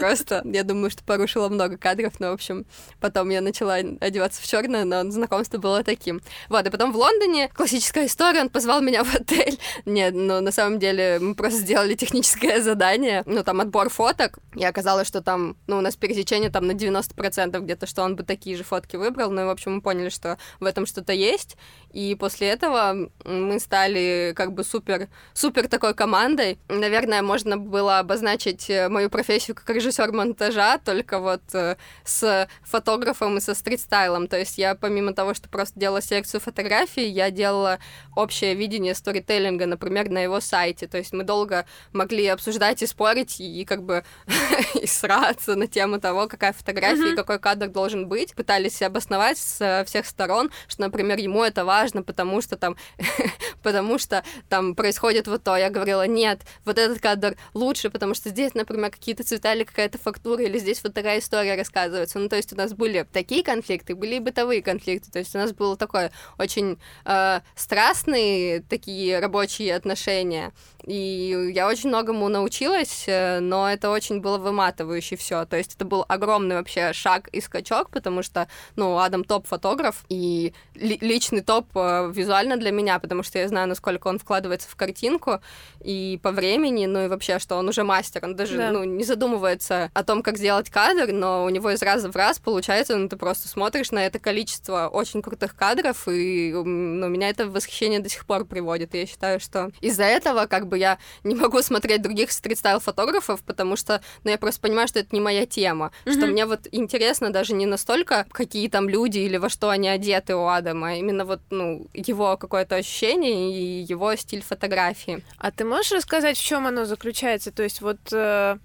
просто, я думаю, что порушила много кадров, но, в общем, потом я начала одеваться в черное, но знакомство было таким. Вот, и потом в Лондоне классическая история, он позвал меня в отель. Нет, ну, на самом деле, мы просто сделали техническое задание, ну, там, отбор фоток, и оказалось, что там, ну, у нас пересечение там на девяносто процентов где-то, что он бы такие же фотки выбрал, ну, и, в общем, мы поняли, что в этом что-то есть, и после этого мы стали, как бы, супер, супер такой командой. Наверное, можно было обозначить мою профессию как режиссер монтажа, только вот с фотографом и со стрит-стайлом, то есть я, помимо того, что просто делала секцию фотографий, я делала общее видение сторителлинга, например, на его сайте. То есть мы долго могли обсуждать и спорить, и как бы и сраться на тему того, какая фотография и какой кадр должен быть. Пытались обосновать с всех сторон, что, например, ему это важно, потому что там, потому что там происходит вот то. Я говорила, нет, вот этот кадр лучше, потому что здесь, например, какие-то цвета или какая-то фактура, или здесь вот такая история рассказывается. Ну, то есть у нас были такие конфликты, были и бытовые конфликты. То есть у нас было такое очень э, страстные такие рабочие отношения. И я очень многому научилась, но это очень было выматывающе все. То есть это был огромный вообще шаг и скачок, потому что, ну, Адам топ-фотограф и ли- личный топ визуально для меня, потому что я знаю, насколько он вкладывается в картинку и по времени, ну и вообще, что он уже мастер. Он даже, да. ну, не задумывается о том, как сделать кадр, но у него из раза в раз получается, ну, ты просто смотришь на это количество очень крутых кадров, и ну, меня это восхищение до сих пор приводит. И я считаю, что из-за этого как бы я не могу смотреть других стрит-стайл-фотографов, потому что, ну, я просто понимаю, что это не моя тема, mm-hmm. что мне вот интересно даже не настолько, какие там люди или во что они одеты у Адама, а именно вот, ну, его какое-то ощущение и его стиль фотографии. А ты можешь рассказать, в чем оно заключается? То есть вот э,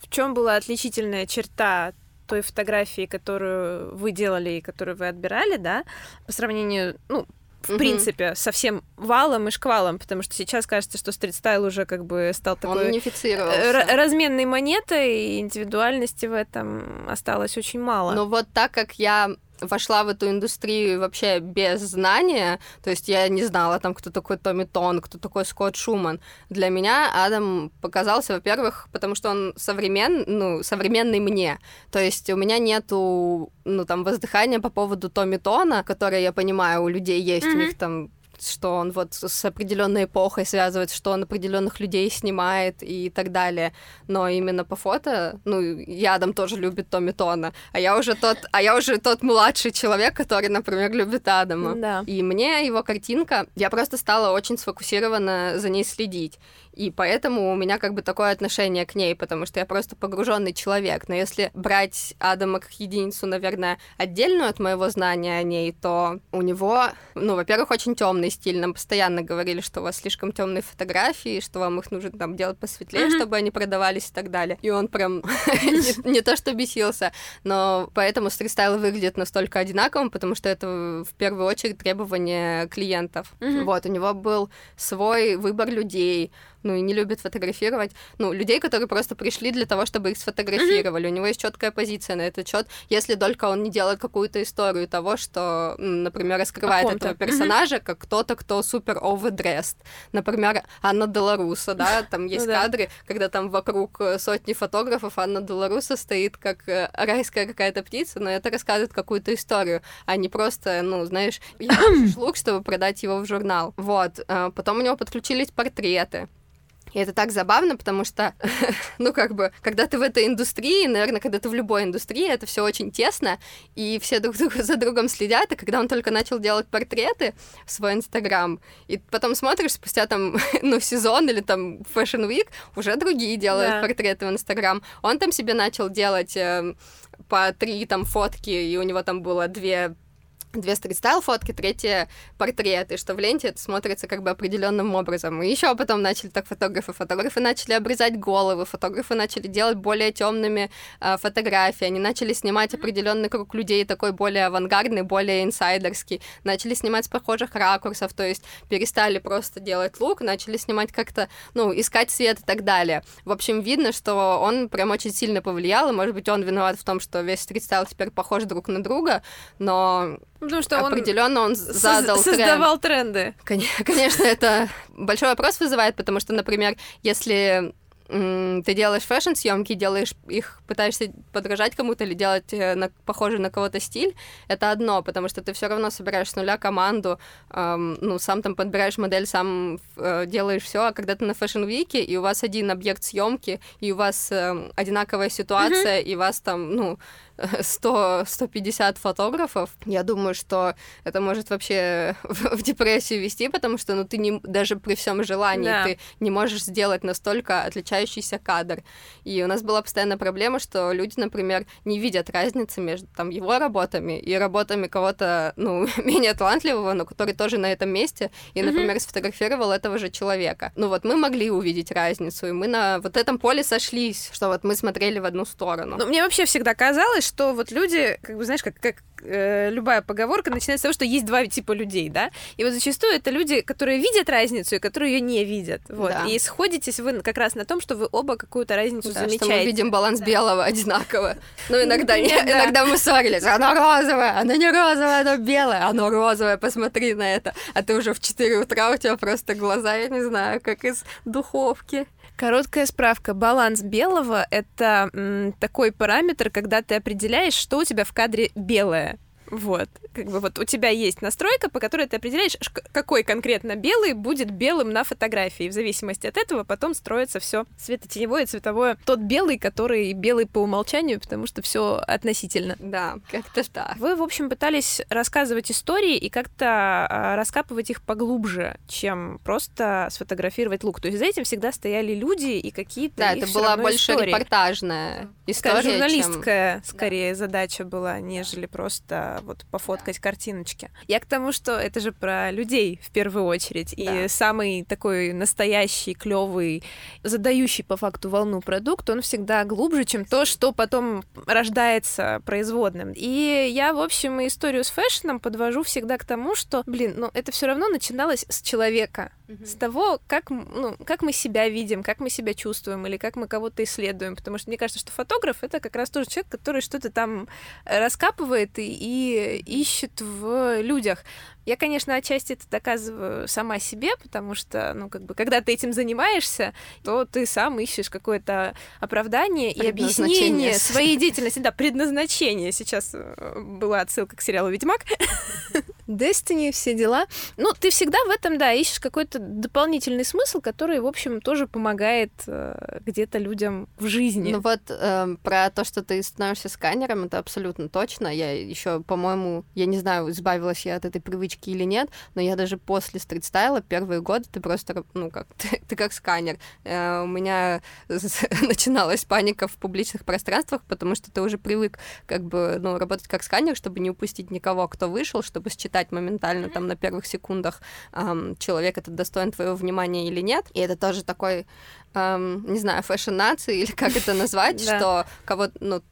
в чем была отличительная черта той фотографии, которую вы делали и которую вы отбирали, да, по сравнению, ну, в mm-hmm. принципе, со всем валом и шквалом, потому что сейчас кажется, что стрит-стайл уже как бы стал такой р- разменной монетой, и индивидуальности в этом осталось очень мало. Ну вот так как я вошла в эту индустрию вообще без знания, то есть я не знала там, кто такой Томми Тон, кто такой Скотт Шуман. Для меня Адам показался, во-первых, потому что он современ, ну, современный мне, то есть у меня нету, ну, там, воздыхания по поводу Томми Тона, которое, я понимаю, у людей есть, mm-hmm. у них там, что он вот с определенной эпохой связывает, что он определенных людей снимает и так далее. Но именно по фото, ну, Адам тоже любит Томми Тона, а я уже тот, а я уже тот младший человек, который, например, любит Адама. Да. И мне его картинка, я просто стала очень сфокусированно за ней следить. И поэтому у меня как бы такое отношение к ней, потому что я просто погруженный человек. Но если брать Адама как единицу, наверное, отдельную от моего знания о ней, то у него, ну, во-первых, очень темный стиль. Нам постоянно говорили, что у вас слишком темные фотографии, что вам их нужно там делать посветлее, mm-hmm. чтобы они продавались и так далее. И он прям не то что бесился, но поэтому стрит-стайл выглядит настолько одинаковым, потому что это в первую очередь требование клиентов. Вот, у него был свой выбор людей, ну и не любит фотографировать, ну, людей, которые просто пришли для того, чтобы их сфотографировали. Mm-hmm. У него есть четкая позиция на этот счет, если только он не делает какую-то историю того, что, например, раскрывает этого персонажа, mm-hmm. как кто-то, кто супер овердресс. Например, Анна Долоруссо, да, там есть кадры, когда там вокруг сотни фотографов Анна Долоруссо стоит как райская какая-то птица, но это рассказывает какую-то историю, а не просто, ну, знаешь, шашлык, чтобы продать его в журнал. Вот. Потом у него подключились портреты. И это так забавно, потому что, ну, как бы, когда ты в этой индустрии, наверное, когда ты в любой индустрии, это все очень тесно, и все друг друга за другом следят, и когда он только начал делать портреты в свой Инстаграм, и потом смотришь, спустя там, ну, сезон или там Fashion Week, уже другие делают да. портреты в Инстаграм. Он там себе начал делать э, по три там фотки, и у него там было две... Две стрит-стайл-фотки, третья портреты, что в ленте это смотрится как бы определенным образом. И еще потом начали так фотографы. Фотографы начали обрезать головы, фотографы начали делать более темными э, фотографии, они начали снимать определенный круг людей, такой более авангардный, более инсайдерский, начали снимать с похожих ракурсов, то есть перестали просто делать лук, начали снимать как-то, ну, искать свет и так далее. В общем, видно, что он прям очень сильно повлиял, и, может быть, он виноват в том, что весь стрит-стайл теперь похож друг на друга, но... Потому что определенно он, он задал создавал тренд. тренды. Конечно, конечно, это большой вопрос вызывает, потому что, например, если м- ты делаешь фэшн-съемки, делаешь их, пытаешься подражать кому-то или делать на, похожий на кого-то стиль, это одно, потому что ты все равно собираешь с нуля команду, эм, ну, сам там подбираешь модель, сам э, делаешь все, а когда ты на фэшн-вике, и у вас один объект съемки, и у вас э, одинаковая ситуация, mm-hmm. и вас там, ну... сто-сто пятьдесят фотографов, я думаю, что это может вообще в депрессию вести, потому что ну, ты не, даже при всем желании да. ты не можешь сделать настолько отличающийся кадр. И у нас была постоянная проблема, что люди, например, не видят разницы между там, его работами и работами кого-то ну, менее талантливого, но который тоже на этом месте и, например, mm-hmm. сфотографировал этого же человека. Ну вот мы могли увидеть разницу, и мы на вот этом поле сошлись, что вот мы смотрели в одну сторону. Ну, мне вообще всегда казалось, что вот люди, как бы, знаешь, как, как э, любая поговорка начинается с того, что есть два типа людей, да, и вот зачастую это люди, которые видят разницу и которые ее не видят, вот, да. и сходитесь вы как раз на том, что вы оба какую-то разницу да, замечаете. Да, что мы видим баланс да. белого одинаково, ну, иногда, не, да. иногда мы ссорились, оно розовое, оно не розовое, оно белое, оно розовое, посмотри на это, а ты уже в четыре утра, у тебя просто глаза, я не знаю, как из духовки. Короткая справка. Баланс белого — это м, такой параметр, когда ты определяешь, что у тебя в кадре белое. Вот. Как бы вот у тебя есть настройка, по которой ты определяешь, какой конкретно белый будет белым на фотографии. И в зависимости от этого потом строится все светотеневое и цветовое. Тот белый, который белый по умолчанию, потому что все относительно. Да, как-то так. Вы, в общем, пытались рассказывать истории и как-то а, раскапывать их поглубже, чем просто сфотографировать лук. То есть за этим всегда стояли люди и какие-то да, их это была больше истории. Репортажная история. Такая журналистская, чем... скорее, да. задача была, нежели просто вот пофоткать картиночки. Я к тому, что это же про людей в первую очередь. Да. И самый такой настоящий, клёвый, задающий по факту волну продукт, он всегда глубже, чем то, что потом рождается производным. И я, в общем, историю с фэшном подвожу всегда к тому, что, блин, ну это все равно начиналось с человека. Mm-hmm. С того, как, ну, как мы себя видим, как мы себя чувствуем или как мы кого-то исследуем. Потому что мне кажется, что фотограф — это как раз тоже человек, который что-то там раскапывает и, и ищет в людях. Я, конечно, отчасти это доказываю сама себе, потому что, ну, как бы, когда ты этим занимаешься, то ты сам ищешь какое-то оправдание и объяснение своей деятельности. Да, предназначение. Сейчас была отсылка к сериалу «Ведьмак». Destiny, все дела. Ну, ты всегда в этом, да, ищешь какой-то дополнительный смысл, который, в общем, тоже помогает э, где-то людям в жизни. Ну вот, э, про то, что ты становишься сканером, это абсолютно точно. Я еще, по-моему, я не знаю, избавилась я от этой привычки или нет, но я даже после стрит-стайла первые годы ты просто, ну, как ты, ты как сканер. Э, у меня начиналась паника в публичных пространствах, потому что ты уже привык, как бы, ну, работать как сканер, чтобы не упустить никого, кто вышел, чтобы считать моментально там на первых секундах эм, человек этот достоин твоего внимания или нет. И это тоже такой, эм, не знаю, фэшн-нации или как это назвать, что кого-то, ну,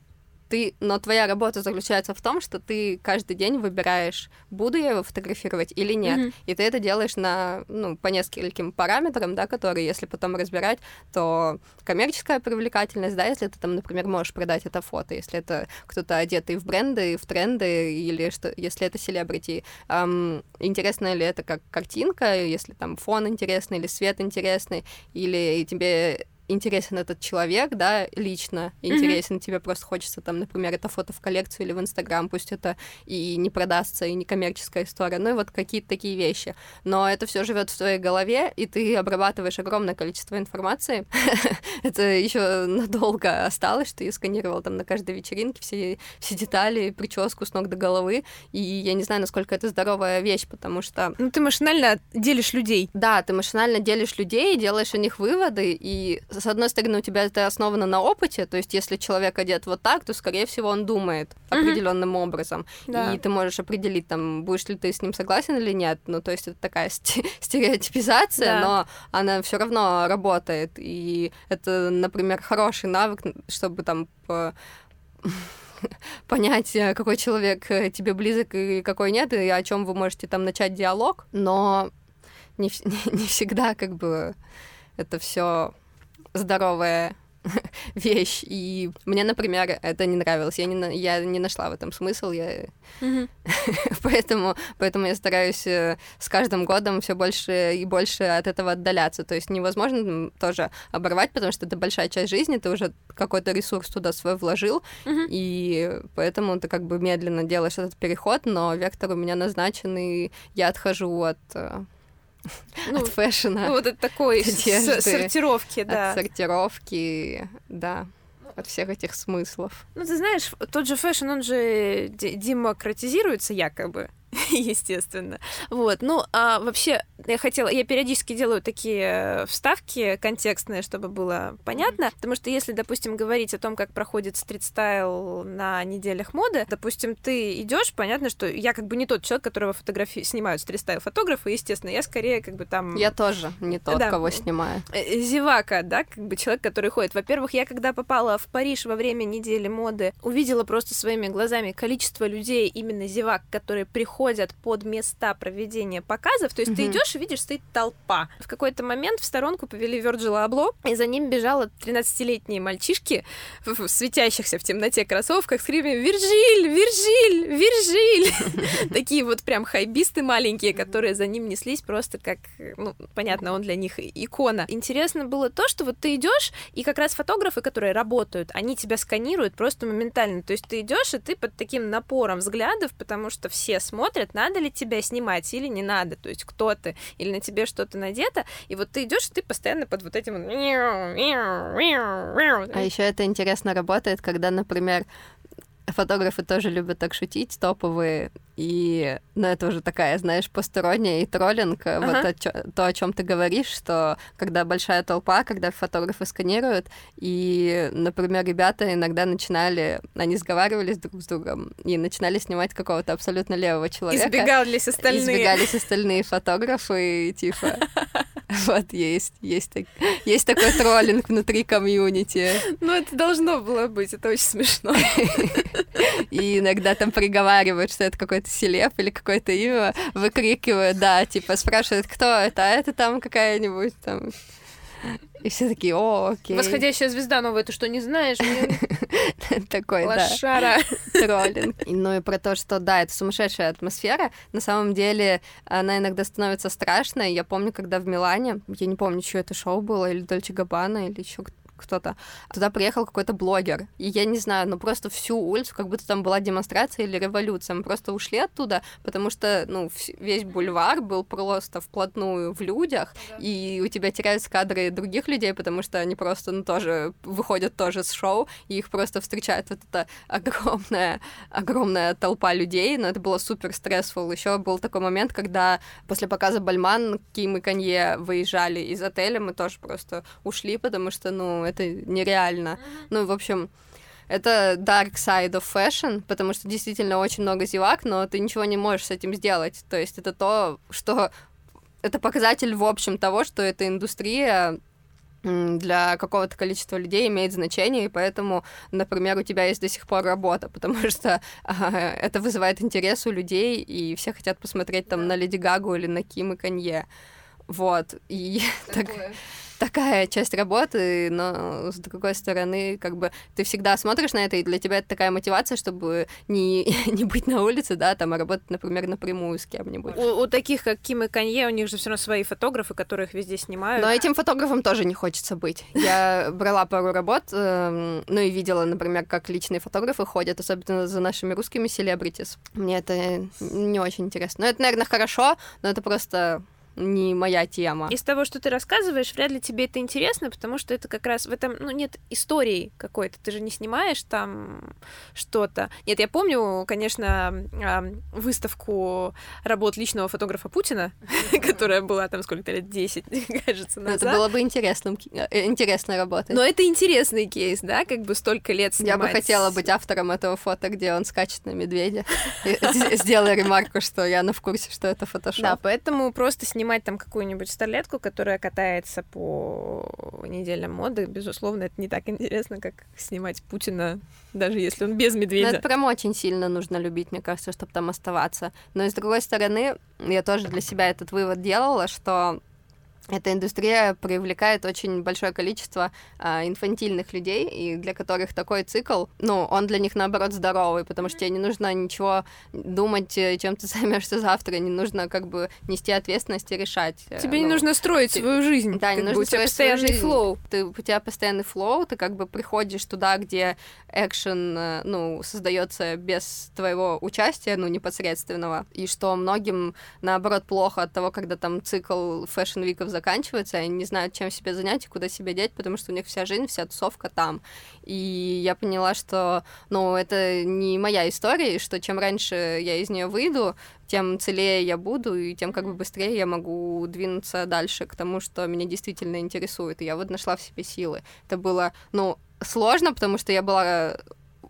ты, но твоя работа заключается в том, что ты каждый день выбираешь, буду я его фотографировать или нет. Mm-hmm. И ты это делаешь на, ну, по нескольким параметрам, да, которые, если потом разбирать, то коммерческая привлекательность, да, если ты там, например, можешь продать это фото, если это кто-то одетый в бренды, в тренды, или что, если это селебрити. Эм, интересно ли это как картинка, если там фон интересный, или свет интересный, или тебе... интересен этот человек, да, лично интересен, mm-hmm. тебе просто хочется, там, например, это фото в коллекцию или в Инстаграм, пусть это и не продастся, и не коммерческая история, ну и вот какие-то такие вещи. Но это все живет в твоей голове, и ты обрабатываешь огромное количество информации. Это еще надолго осталось, что я сканировала там на каждой вечеринке все, все детали, прическу с ног до головы, и я не знаю, насколько это здоровая вещь, потому что... Ну, ты машинально делишь людей. Да, ты машинально делишь людей, делаешь о них выводы, и с одной стороны, у тебя это основано на опыте, то есть если человек одет вот так, то, скорее всего, он думает mm-hmm. определенным образом, да. И ты можешь определить, там, будешь ли ты с ним согласен или нет, ну, то есть это такая стереотипизация, да. Но она все равно работает, и это, например, хороший навык, чтобы там... По... понять, какой человек тебе близок и какой нет, и о чем вы можете там начать диалог, но не, не, не всегда как бы это все... здоровая вещь. И мне, например, это не нравилось. Я не, я не нашла в этом смысл. Я... Mm-hmm. поэтому, поэтому я стараюсь с каждым годом все больше и больше от этого отдаляться. То есть невозможно тоже оборвать, потому что это большая часть жизни, ты уже какой-то ресурс туда свой вложил, mm-hmm. и поэтому ты как бы медленно делаешь этот переход, но вектор у меня назначен, и я отхожу от... Ну, от фэшена. Ну, вот от такой одежды, сортировки, да. От сортировки, да. От всех этих смыслов. Ну, ты знаешь, тот же фэшн, он же демократизируется якобы, естественно. Вот. Ну, а вообще, я хотела... Я периодически делаю такие вставки контекстные, чтобы было понятно, mm-hmm. потому что если, допустим, говорить о том, как проходит стрит-стайл на неделях моды, допустим, ты идешь, понятно, что я как бы не тот человек, которого фотографии... снимают стрит-стайл-фотографы, естественно, я скорее как бы там... Я тоже не тот, да, кого снимаю. Зевака, да, как бы человек, который ходит. Во-первых, я когда попала в Париж во время недели моды, увидела просто своими глазами количество людей, именно зевак, которые приходят под места проведения показов. То есть mm-hmm. ты идешь и видишь, стоит толпа. В какой-то момент в сторонку повели Верджила Абло, и за ним бежало тринадцатилетние мальчишки в светящихся в темноте кроссовках с криками «Вержиль! Вержиль! Вержиль!» Такие вот прям хайбисты маленькие, которые за ним неслись просто как... Ну, понятно, он для них икона. Интересно было то, что вот ты идешь, и как раз фотографы, которые работают, они тебя сканируют просто моментально. То есть ты идешь, и ты под таким напором взглядов, потому что все смотрят, надо ли тебя снимать или не надо, то есть кто ты, или на тебе что-то надето, и вот ты идешь, и ты постоянно под вот этим... А еще это интересно работает, когда, например, фотографы тоже любят так шутить, топовые, и, ну, это уже такая, знаешь, посторонняя и троллинг, ага. вот о чё, то, о чем ты говоришь, что когда большая толпа, когда фотографы сканируют, и, например, ребята иногда начинали, они сговаривались друг с другом и начинали снимать какого-то абсолютно левого человека. Избегались остальные. Избегались остальные фотографы, и, типа, вот есть, есть, так, есть такой троллинг внутри комьюнити. Ну, это должно было быть, это очень смешно. И иногда там приговаривают, что это какой-то селеб или какое-то имя, выкрикивают, да, типа спрашивают, кто это, а это там какая-нибудь там... И все такие, о, окей. Восходящая звезда новая, ты что, не знаешь? Такой, да. Лошара. Троллинг. Ну и про то, что, да, это сумасшедшая атмосфера. На самом деле, она иногда становится страшной. Я помню, когда в Милане, я не помню, что это шоу было, или Дольче Габбана, или еще кто-то, кто-то. Туда приехал какой-то блогер. И я не знаю, ну просто всю улицу, как будто там была демонстрация или революция. Мы просто ушли оттуда, потому что, ну, весь бульвар был просто вплотную в людях, да. И у тебя теряются кадры других людей, потому что они просто, ну, тоже выходят тоже с шоу, и их просто встречает вот эта огромная, огромная толпа людей. Но это было супер стрессфул. Еще был такой момент, когда после показа Бальман Ким и Канье выезжали из отеля, мы тоже просто ушли, потому что, ну, это нереально. Ну, в общем, это dark side of fashion, потому что действительно очень много зевак, но ты ничего не можешь с этим сделать. То есть это то, что... Это показатель, в общем, того, что эта индустрия для какого-то количества людей имеет значение, и поэтому, например, у тебя есть до сих пор работа, потому что э, это вызывает интерес у людей, и все хотят посмотреть там на Леди Гагу или на Ким и Канье. Вот. И так, такая часть работы, но, с другой стороны, как бы ты всегда смотришь на это, и для тебя это такая мотивация, чтобы не, не быть на улице, да, там, а работать, например, напрямую с кем-нибудь. У, у таких, как Ким и Канье, у них же все равно свои фотографы, которые их везде снимают. Но этим фотографом тоже не хочется быть. Я брала пару работ, э, ну и видела, например, как личные фотографы ходят, особенно за нашими русскими селебритис. Мне это не очень интересно. Ну, это, наверное, хорошо, но это просто... не моя тема. Из того, что ты рассказываешь, вряд ли тебе это интересно, потому что это как раз в этом, ну, нет истории какой-то, ты же не снимаешь там что-то. Нет, я помню, конечно, выставку работ личного фотографа Путина, которая была там сколько-то лет, десять, кажется, назад. Это было бы интересным, интересно работать. Но это интересный кейс, да, как бы столько лет снимать. Я бы хотела быть автором этого фото, где он скачет на медведя. Сделай ремарку, что я в курсе, что это фотошоп. Да, поэтому просто снимать снимать там какую-нибудь старлетку, которая катается по неделям моды, безусловно, это не так интересно, как снимать Путина, даже если он без медведя. Но это прям очень сильно нужно любить, мне кажется, чтобы там оставаться. Но, с другой стороны, я тоже для себя этот вывод делала, что эта индустрия привлекает очень большое количество а, инфантильных людей, и для которых такой цикл, ну, он для них, наоборот, здоровый, потому что тебе не нужно ничего думать, чем ты займешься завтра, не нужно как бы нести ответственность и решать. Тебе ну, не нужно строить ты, свою жизнь. Да, не нужно у тебя постоянный флоу. Ты, у тебя постоянный флоу, ты как бы приходишь туда, где экшен, ну, создается без твоего участия, ну, непосредственного, и что многим, наоборот, плохо от того, когда там цикл фэшн-виков заканчивается, они не знают, чем себя занять и куда себя деть, потому что у них вся жизнь, вся тусовка там. И я поняла, что, ну, это не моя история, и что чем раньше я из нее выйду, тем целее я буду, и тем как бы быстрее я могу двинуться дальше к тому, что меня действительно интересует. И я вот нашла в себе силы. Это было, ну, сложно, потому что я была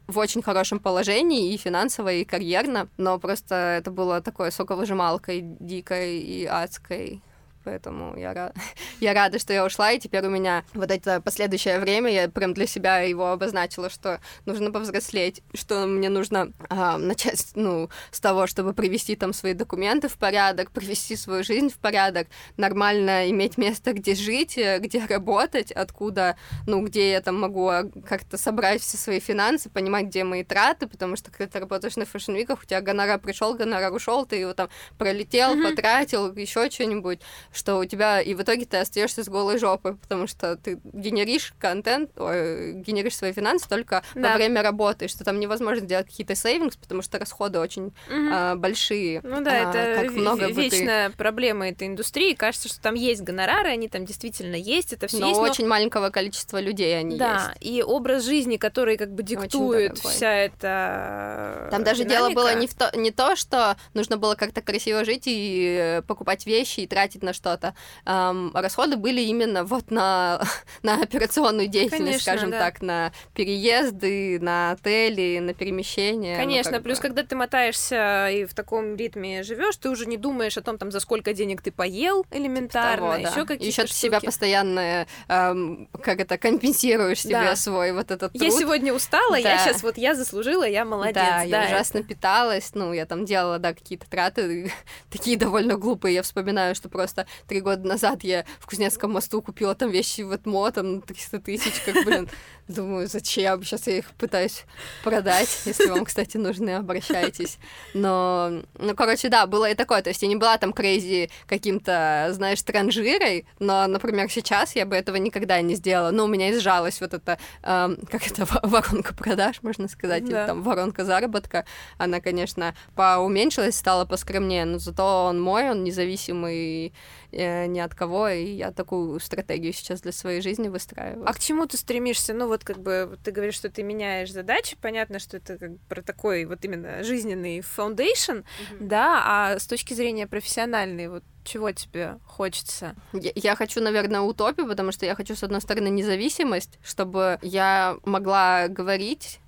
в очень хорошем положении и финансово, и карьерно, но просто это было такое соковыжималкой дикой и адской. Поэтому я рада, я рада, что я ушла, и теперь у меня вот это последующее время, я прям для себя его обозначила, что нужно повзрослеть, что мне нужно а, начать, ну, с того, чтобы привести там свои документы в порядок, привести свою жизнь в порядок, нормально иметь место, где жить, где работать, откуда, ну, где я там могу как-то собрать все свои финансы, понимать, где мои траты, потому что когда ты работаешь на фэшн-виках, у тебя гонорар пришел, гонорар ушел, ты его там пролетел, mm-hmm. потратил, еще что-нибудь, что у тебя, и в итоге ты остаешься с голой жопой, потому что ты генеришь контент, ой, генеришь свои финансы только да. во время работы, что там невозможно делать какие-то сейвингс, потому что расходы очень угу. а, большие. Ну да, а, это как в- много вечная ты... проблема этой индустрии, кажется, что там есть гонорары, они там действительно есть, это все но есть. Но очень маленького количества людей они да, есть. Да, и образ жизни, который как бы диктует вся эта там даже динамика. Дело было не, в то, не то, что нужно было как-то красиво жить и покупать вещи и тратить на что что-то. Эм, расходы были именно вот на, на операционную деятельность, конечно, скажем да. так, на переезды, на отели, на перемещения. Конечно, ну, плюс когда ты мотаешься и в таком ритме живешь, ты уже не думаешь о том, там, за сколько денег ты поел элементарно, типа того, еще да. какие-то еще ты штуки. Себя постоянно эм, как это, компенсируешь себе да. свой вот этот труд. Я сегодня устала, да. я сейчас вот я заслужила, я молодец. Да, да я да, ужасно это. питалась, ну, я там делала, да, какие-то траты, такие довольно глупые, я вспоминаю, что просто Три года назад я в Кузнецком мосту купила там вещи в ЭТМО, там, на триста тысяч, как, блин, думаю, зачем? Сейчас я их пытаюсь продать, если вам, кстати, нужны, обращайтесь. Но, ну, короче, да, было и такое, то есть я не была там крейзи каким-то, знаешь, транжирой, но, например, сейчас я бы этого никогда не сделала. Ну, у меня изжалась вот эта, эм, как это, воронка продаж, можно сказать, да. или там воронка заработка, она, конечно, поуменьшилась, стала поскромнее, но зато он мой, он независимый ни от кого, и я такую стратегию сейчас для своей жизни выстраиваю. А к чему ты стремишься? Ну вот как бы ты говоришь, что ты меняешь задачи, понятно, что это как бы про такой вот именно жизненный фаундейшн, mm-hmm. да, а с точки зрения профессиональной, вот чего тебе хочется? Я, я хочу, наверное, утопию, потому что я хочу, с одной стороны, независимость, чтобы я могла говорить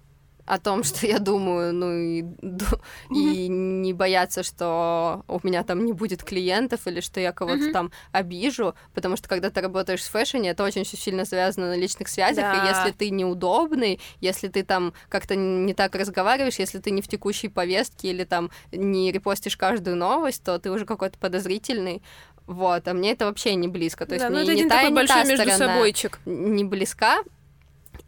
о том, что я думаю, ну и, и не бояться, что у меня там не будет клиентов или что я кого-то uh-huh. там обижу, потому что когда ты работаешь в фэшне, это очень все сильно завязано на личных связях, да. и если ты неудобный, если ты там как-то не так разговариваешь, если ты не в текущей повестке или там не репостишь каждую новость, то ты уже какой-то подозрительный. Вот, а мне это вообще не близко. То есть да, мне ну, это не один та, такой не большой та между сторона собойчик. Не близка.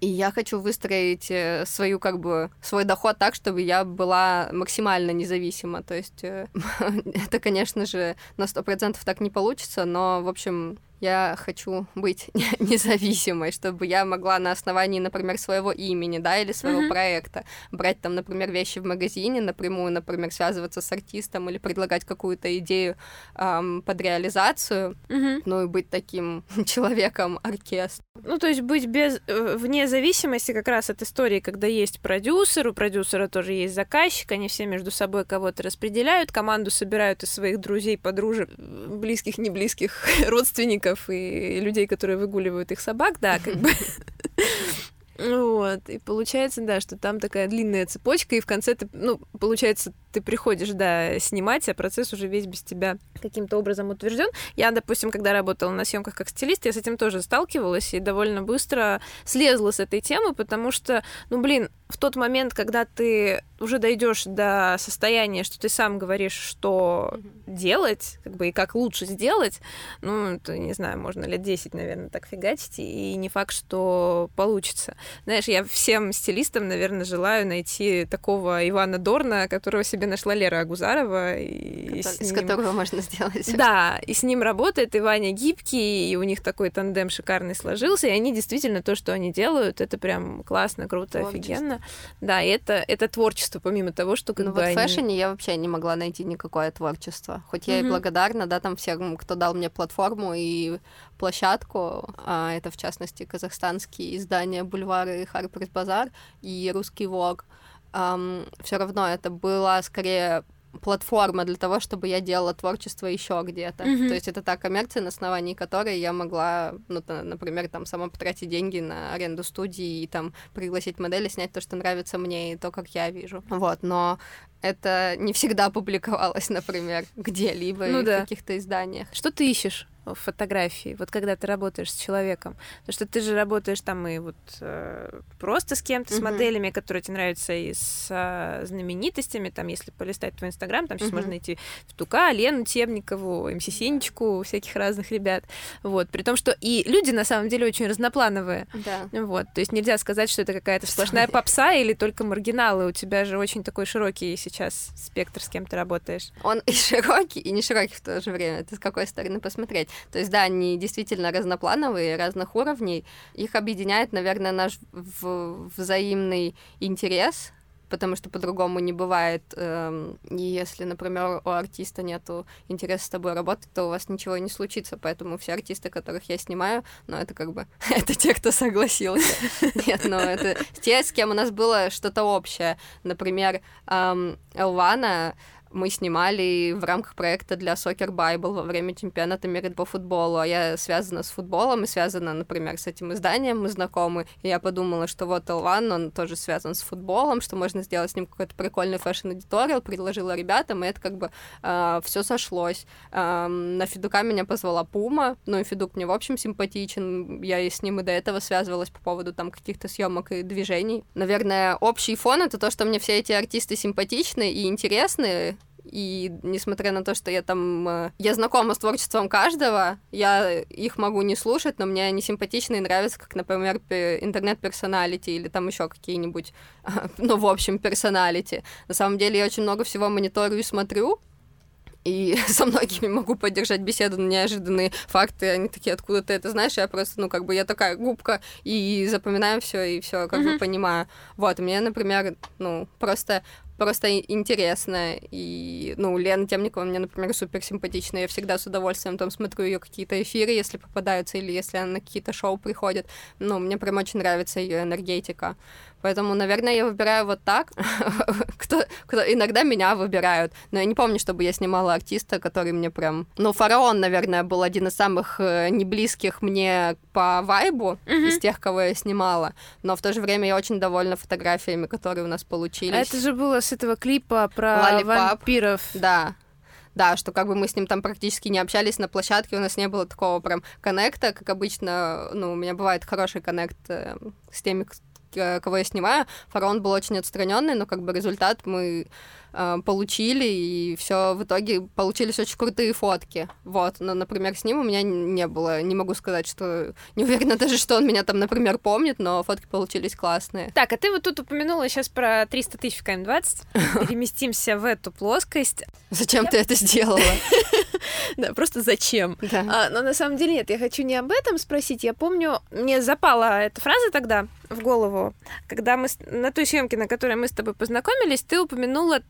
И я хочу выстроить свою, как бы, свой доход так, чтобы я была максимально независима. То есть это, конечно же, на сто процентов так не получится, но, в общем, я хочу быть независимой, чтобы я могла на основании, например, своего имени, да, или своего uh-huh. проекта брать там, например, вещи в магазине напрямую, например, связываться с артистом или предлагать какую-то идею эм, под реализацию, uh-huh. ну и быть таким человеком-оркестром. Ну, то есть быть без... вне зависимости как раз от истории, когда есть продюсер, у продюсера тоже есть заказчик, они все между собой кого-то распределяют, команду собирают из своих друзей, подружек, близких, неблизких, родственников, и людей, которые выгуливают их собак, да, как бы. Вот, и получается, да, что там такая длинная цепочка, и в конце ты, ну, получается, ты приходишь, да, снимать, а процесс уже весь без тебя каким-то образом утвержден. Я, допустим, когда работала на съемках как стилист, я с этим тоже сталкивалась и довольно быстро слезла с этой темы, потому что, ну, блин, в тот момент, когда ты уже дойдешь до состояния, что ты сам говоришь, что mm-hmm. делать, как бы, и как лучше сделать, ну, это, не знаю, можно лет десять, наверное, так фигачить, и не факт, что получится. Знаешь, я всем стилистам, наверное, желаю найти такого Ивана Дорна, которого себе нашла Лера Агузарова. И Котор... Из ним... которого можно сделать. Да, и с ним работает и Ваня Гибкий, и у них такой тандем шикарный сложился, и они действительно то, что они делают, это прям классно, круто, творчество. Офигенно. Да, и это, это творчество, помимо того, что как ну, бы вот они... в фэшне я вообще не могла найти никакое творчество. Хоть mm-hmm. я и благодарна, да, там всем, кто дал мне платформу и площадку, а это, в частности, казахстанские издания «Бульвар» и «Харперс Базар» и «Русский Вог». Um, все равно это была скорее платформа для того, чтобы я делала творчество еще где-то. Mm-hmm. То есть это та коммерция, на основании которой я могла, ну, например, там сама потратить деньги на аренду студии и там пригласить модели, снять то, что нравится мне и то, как я вижу. Вот, но это не всегда публиковалось, например, где-либо ну, в да. каких-то изданиях. Что ты ищешь в фотографии, вот когда ты работаешь с человеком? Потому что ты же работаешь там и вот э, просто с кем-то, mm-hmm. с моделями, которые тебе нравятся, и с э, знаменитостями, там, если полистать твой Инстаграм, там сейчас mm-hmm. можно найти Федука, Лену Темникову, МС Синечку, всяких разных ребят. Вот. При том, что и люди, на самом деле, очень разноплановые. Mm-hmm. Вот. То есть нельзя сказать, что это какая-то сплошная mm-hmm. попса или только маргиналы. У тебя же очень такой широкий сейчас спектр, с кем ты работаешь. Он и широкий, и не широкий в то же время. Это с какой стороны посмотреть. То есть, да, они действительно разноплановые, разных уровней. Их объединяет, наверное, наш в- взаимный интерес, потому что по-другому не бывает. И если, например, у артиста нету интереса с тобой работать, то у вас ничего не случится. Поэтому все артисты, которых я снимаю, ну, это как бы... это те, кто согласился. Нет, ну, это те, с кем у нас было что-то общее. Например, Элвана... мы снимали в рамках проекта для Soccer Bible во время чемпионата мира по футболу. А я связана с футболом и связана, например, с этим изданием, мы знакомы. И я подумала, что вот Элван, он тоже связан с футболом, что можно сделать с ним какой-то прикольный фэшн-эдиториал. Предложила ребятам, и это как бы э, все сошлось. Э, на Федука меня позвала Пума. Ну и Федук мне, в общем, симпатичен. Я и с ним и до этого связывалась по поводу там каких-то съемок и движений. Наверное, общий фон — это то, что мне все эти артисты симпатичны и интересны. И несмотря на то, что я там... я знакома с творчеством каждого, я их могу не слушать, но мне они симпатичны и нравятся, как, например, интернет-персоналити или там еще какие-нибудь, ну, в общем, персоналити. На самом деле я очень много всего мониторю и смотрю, и со многими могу поддержать беседу на неожиданные факты. Они такие: откуда ты это знаешь? Я просто, ну, как бы, я такая губка, и запоминаю все и все как mm-hmm. бы понимаю. Вот, мне, например, ну, просто... просто интересно. И, ну, Лена Темникова мне, например, супер симпатичная. Я всегда с удовольствием там смотрю ее какие-то эфиры, если попадаются, или если она на какие-то шоу приходит. Ну, мне прям очень нравится ее энергетика. Поэтому, наверное, я выбираю вот так. кто, кто, иногда меня выбирают. Но я не помню, чтобы я снимала артиста, который мне прям... Ну, Фараон, наверное, был один из самых неблизких мне по вайбу mm-hmm. из тех, кого я снимала. Но в то же время я очень довольна фотографиями, которые у нас получились. А это же было с этого клипа про Lollipop. Вампиров. Да. Да, что как бы мы с ним там практически не общались на площадке, у нас не было такого прям коннекта, как обычно. Ну, у меня бывает хороший коннект с теми, кто кого я снимаю. Фараон был очень отстраненный, но как бы результат мы э, получили, и все в итоге получились очень крутые фотки. Вот. Но, например, с ним у меня не было. Не могу сказать, что... Не уверена даже, что он меня там, например, помнит, но фотки получились классные. Так, а ты вот тут упомянула сейчас про триста тысяч в КМ-двадцать. Переместимся в эту плоскость. Зачем ты это сделала? Да, просто зачем? Но на самом деле нет, я хочу не об этом спросить. Я помню, мне запала эта фраза тогда в голову, когда мы на той съемке, на которой мы с тобой познакомились, ты упомянула,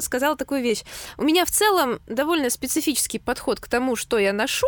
сказала такую вещь. У меня в целом довольно специфический подход к тому, что я ношу,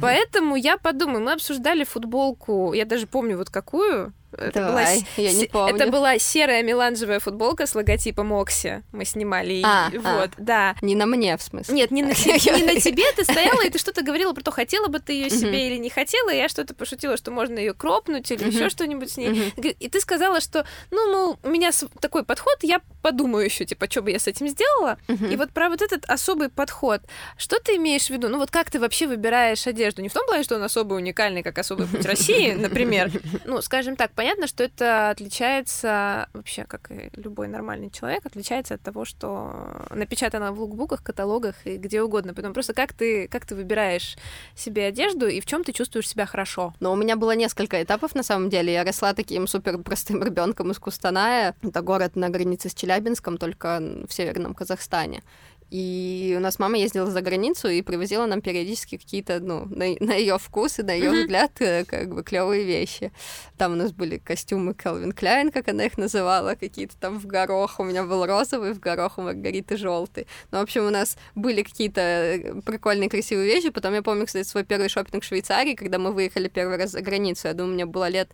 поэтому я подумаю, мы обсуждали футболку, я даже помню вот какую. Это, Давай, была, я не помню. Это была серая меланжевая футболка с логотипом Окси. Мы снимали ее. А, вот, а. Да. Не на мне, в смысле. Нет, не на, не на тебе. Ты стояла, и ты что-то говорила про то, хотела бы ты ее себе или не хотела. И я что-то пошутила, что можно ее кропнуть или еще что-нибудь с ней. И ты сказала, что, ну, мол, у меня такой подход, я подумаю еще, типа, что бы я с этим сделала. И вот про вот этот особый подход. Что ты имеешь в виду? Ну, вот как ты вообще выбираешь одежду? Не в том плане, что он особо уникальный, как «Особый путь России», например. Ну, скажем так, понятно, что это отличается, вообще, как и любой нормальный человек, отличается от того, что напечатано в лукбуках, каталогах и где угодно. Поэтому просто как ты, как ты выбираешь себе одежду и в чем ты чувствуешь себя хорошо? Ну, у меня было несколько этапов, на самом деле. Я росла таким супер простым ребенком из Кустаная. Это город на границе с Челябинском, только в северном Казахстане. И у нас мама ездила за границу и привозила нам периодически какие-то, ну, на, на ее вкус и на ее взгляд, как бы, клевые вещи. Там у нас были костюмы Calvin Klein, как она их называла, какие-то там в горох. У меня был розовый в горох, у Маргариты желтый. Ну, в общем, у нас были какие-то прикольные, красивые вещи. Потом я помню, кстати, свой первый шопинг в Швейцарии, когда мы выехали первый раз за границу. Я думаю, мне было лет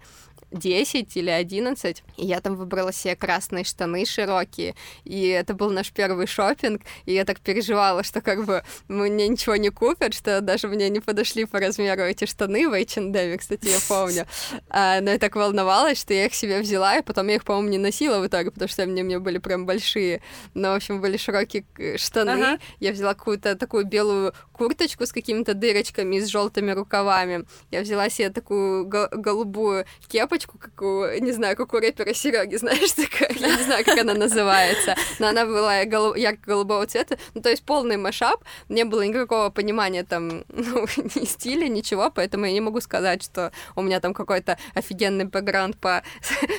десять или одиннадцать, и я там выбрала себе красные штаны широкие, и это был наш первый шопинг, и я так переживала, что как бы мне ничего не купят, что даже мне не подошли по размеру эти штаны в эйч энд эм, кстати, я помню, а, но я так волновалась, что я их себе взяла, и потом я их, по-моему, не носила в итоге, потому что они мне были прям большие, но, в общем, были широкие штаны, ага. Я взяла какую-то такую белую курточку с какими-то дырочками и с желтыми рукавами, я взяла себе такую го- голубую кепочку, как у, не знаю, как у рэпера Серёги, знаешь, такая, я не знаю, как она называется, но она была ярко-голубого цвета, ну, то есть полный машап, не было никакого понимания там, ну, ни стиля, ничего, поэтому я не могу сказать, что у меня там какой-то офигенный бэкграунд по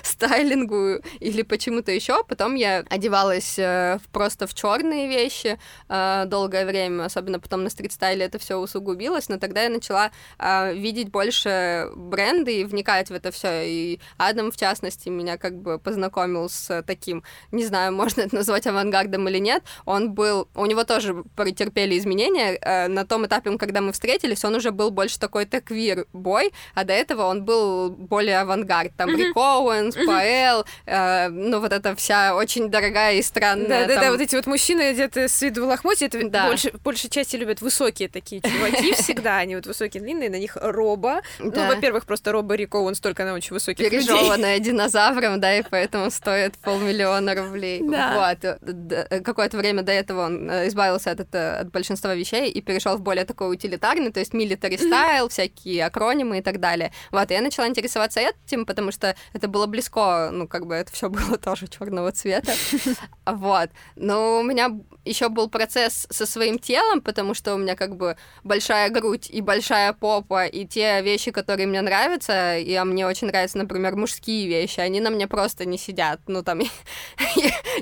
стайлингу или почему-то еще. Потом я одевалась просто в черные вещи долгое время, особенно потом на стрит-стайле это все усугубилось, но тогда я начала видеть больше бренды и вникать в это все. И Адам, в частности, меня как бы познакомил с таким, не знаю, можно это назвать авангардом или нет, он был, у него тоже претерпели изменения, на том этапе, когда мы встретились, он уже был больше такой-то квир-бой, а до этого он был более авангард, там mm-hmm. Рик Оуэнс, mm-hmm. Паэл, э, ну вот эта вся очень дорогая и странная. Да-да-да, там... вот эти вот мужчины где-то с виду в лохмотье, это да. больше, большей части любят высокие такие чуваки всегда, они вот высокие, длинные, на них роба, ну, во-первых, просто роба Рик Оуэнс только на очень высоких людей. Пережёванная динозавром, да, и поэтому стоит полмиллиона рублей. Да. Вот. Какое-то время до этого он избавился от, это, от большинства вещей и перешел в более такой утилитарный, то есть military style, mm-hmm. всякие акронимы и так далее. Вот, и я начала интересоваться этим, потому что это было близко, ну, как бы это все было тоже черного цвета. Вот. Но у меня еще был процесс со своим телом, потому что у меня как бы большая грудь и большая попа, и те вещи, которые мне нравятся, и мне очень нравится нравятся, например, мужские вещи, они на мне просто не сидят. Ну, там,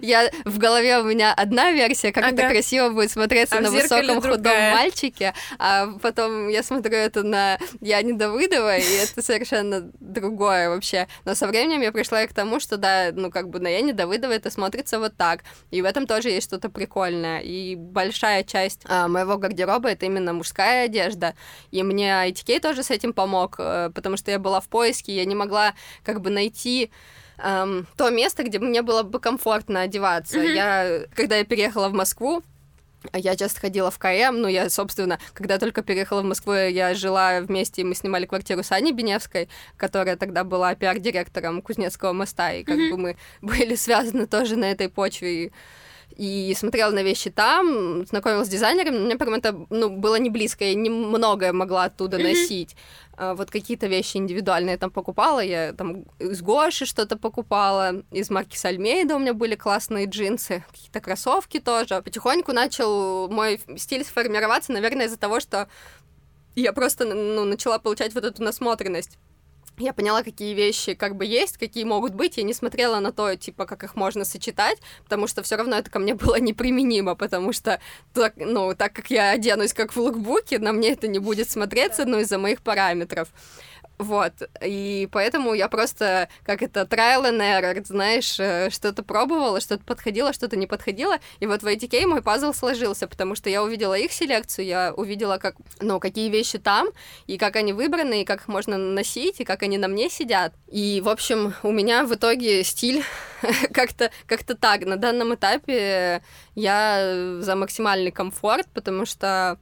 я в голове у меня одна версия, как это красиво будет смотреться на высоком худом мальчике, а потом я смотрю это на Яне Давыдовой, и это совершенно другое вообще. Но со временем я пришла и к тому, что, да, ну, как бы на Яне Давыдовой это смотрится вот так, и в этом тоже есть что-то прикольное. И большая часть а, моего гардероба — это именно мужская одежда, и мне ай ти кей тоже с этим помог, потому что я была в поиске, я не могла как бы найти эм, то место, где мне было бы комфортно одеваться. Mm-hmm. Я, когда я переехала в Москву, я часто ходила в ка эм, ну, я, собственно, когда только переехала в Москву, я жила вместе, и мы снимали квартиру с Аней Беневской, которая тогда была пиар-директором Кузнецкого моста, и как mm-hmm. бы мы были связаны тоже на этой почве, и... и смотрела на вещи там, знакомилась с дизайнерами, мне прям это, ну, было не близко, я не многое могла оттуда mm-hmm. носить. А, вот какие-то вещи индивидуальные я там покупала, я там из Гоши что-то покупала, из марки Сальмейда у меня были классные джинсы, какие-то кроссовки тоже. Потихоньку начал мой стиль сформироваться, наверное, из-за того, что я просто, ну, начала получать вот эту насмотренность. Я поняла, какие вещи как бы есть, какие могут быть. Я не смотрела на то, типа, как их можно сочетать, потому что все равно это ко мне было неприменимо, потому что так, ну, так как я оденусь как в лукбуке, на мне это не будет смотреться, ну, из-за моих параметров. Вот, и поэтому я просто, как это, trial and error, знаешь, что-то пробовала, что-то подходило, что-то не подходило, и вот в ай ти кей мой пазл сложился, потому что я увидела их селекцию, я увидела, как, ну, какие вещи там, и как они выбраны, и как их можно носить, и как они на мне сидят, и, в общем, у меня в итоге стиль как-то, как-то так, на данном этапе я за максимальный комфорт, потому что...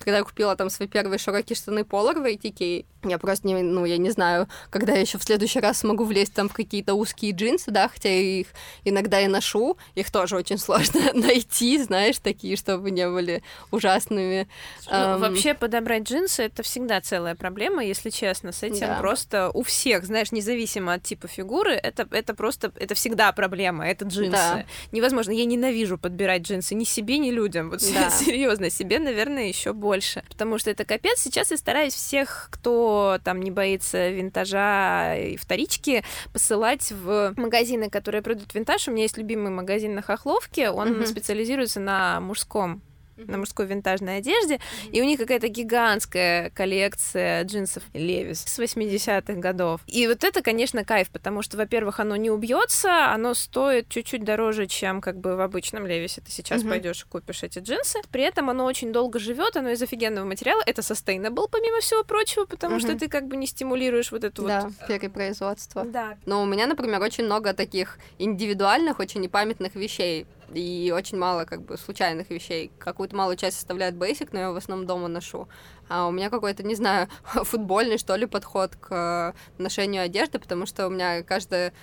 Когда я купила там свои первые широкие штаны Polar в ай ти кей, я просто не, ну, я не знаю, когда я еще в следующий раз смогу влезть там в какие-то узкие джинсы, да, хотя я их иногда и ношу, их тоже очень сложно найти, знаешь, такие, чтобы не были ужасными. Ну, эм... Вообще подобрать джинсы — это всегда целая проблема, если честно, с этим да. Просто у всех, знаешь, независимо от типа фигуры, это, это просто, это всегда проблема, это джинсы. Да. Невозможно, я ненавижу подбирать джинсы ни себе, ни людям, вот да. Серьезно, себе, наверное, еще больше. Больше, потому что это капец. Сейчас я стараюсь всех, кто там не боится винтажа и вторички, посылать в магазины, которые продают винтаж. У меня есть любимый магазин на Хохловке, он mm-hmm. специализируется на мужском. на мужской винтажной одежде, mm-hmm. и у них какая-то гигантская коллекция джинсов Левис с восьмидесятых годов. И вот это, конечно, кайф, потому что, во-первых, оно не убьется, оно стоит чуть-чуть дороже, чем как бы в обычном Левисе. Ты сейчас mm-hmm. пойдешь и купишь эти джинсы. При этом оно очень долго живет, оно из офигенного материала. Это sustainable, помимо всего прочего, потому mm-hmm. что ты как бы не стимулируешь вот эту да, вот... Да, перепроизводство. Да. Но у меня, например, очень много таких индивидуальных, очень непамятных вещей, и очень мало как бы случайных вещей. Какую-то малую часть составляет basic, но я в основном дома ношу. А у меня какой-то, не знаю, футбольный, что ли, подход к ношению одежды, потому что у меня каждая...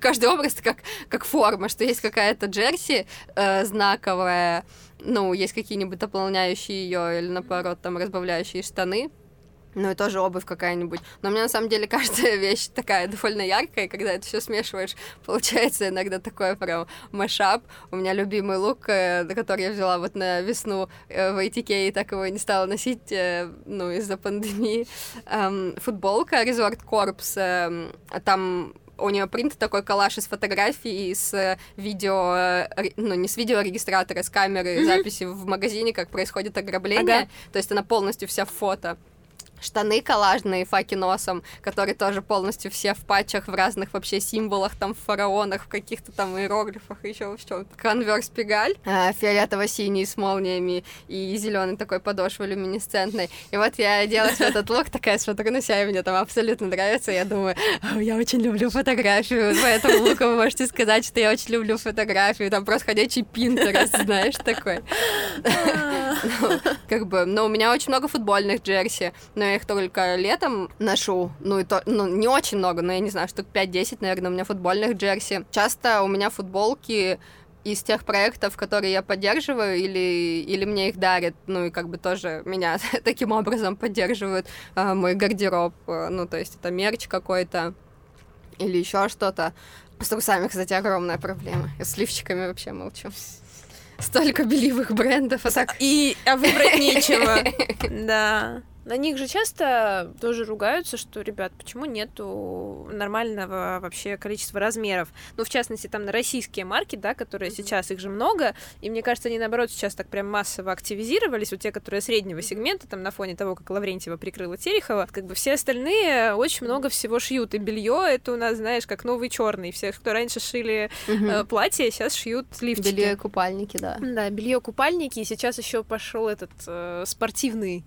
Каждый образ как, как форма, что есть какая-то джерси э, знаковая, ну, есть какие-нибудь дополняющие ее или, наоборот, там, разбавляющие штаны. Ну и тоже обувь какая-нибудь. Но мне на самом деле каждая вещь такая довольно яркая, когда это все смешиваешь, получается иногда такой прям машап. У меня любимый лук, который я взяла вот на весну в ай ти кей, и так его не стала носить, ну, из-за пандемии. Футболка Resort Corps, там... У нее принт такой коллаж из фотографий, с видео, ну, не с видеорегистратора, с камеры mm-hmm. записи в магазине, как происходит ограбление. Ага. То есть она полностью вся в фото. Штаны коллажные, факи носом, которые тоже полностью все в патчах, в разных вообще символах, там, в фараонах, в каких-то там иероглифах, еще в чем-то. Конверс Пегаль, э, фиолетово-синий с молниями и зеленый такой подошвой люминесцентной. И вот я оделась в этот лук, такая, смотрю на себя, и мне там абсолютно нравится. Я думаю, я очень люблю фотографию, поэтому луку вы можете сказать, что я очень люблю фотографию. Там просто ходячий Пинтерест, знаешь, такой. Как бы, но у меня очень много футбольных джерси, но я их только летом ношу, ну и то, ну, не очень много, но я не знаю, штук пять-десять, наверное, у меня футбольных джерси. Часто у меня футболки из тех проектов, которые я поддерживаю, или, или мне их дарят, ну и как бы тоже меня таким образом поддерживают, э, мой гардероб, э, ну то есть это мерч какой-то или еще что-то. С трусами, кстати, огромная проблема, и с лифчиками вообще молчу. Столько беливых брендов, а так... И а выбрать нечего. Да. На них же часто тоже ругаются, что, ребят, почему нету нормального вообще количества размеров? Ну, в частности, там на российские марки, да, которые mm-hmm. сейчас, их же много, и мне кажется, они, наоборот, сейчас так прям массово активизировались, вот те, которые среднего сегмента, там, на фоне того, как Лаврентьева прикрыла Терехова, как бы все остальные очень много всего шьют, и белье это у нас, знаешь, как новый черный. Все, кто раньше шили mm-hmm. э, платья, сейчас шьют лифчики. Белье, купальники, да. Да, белье, купальники, и сейчас еще пошел этот э, спортивный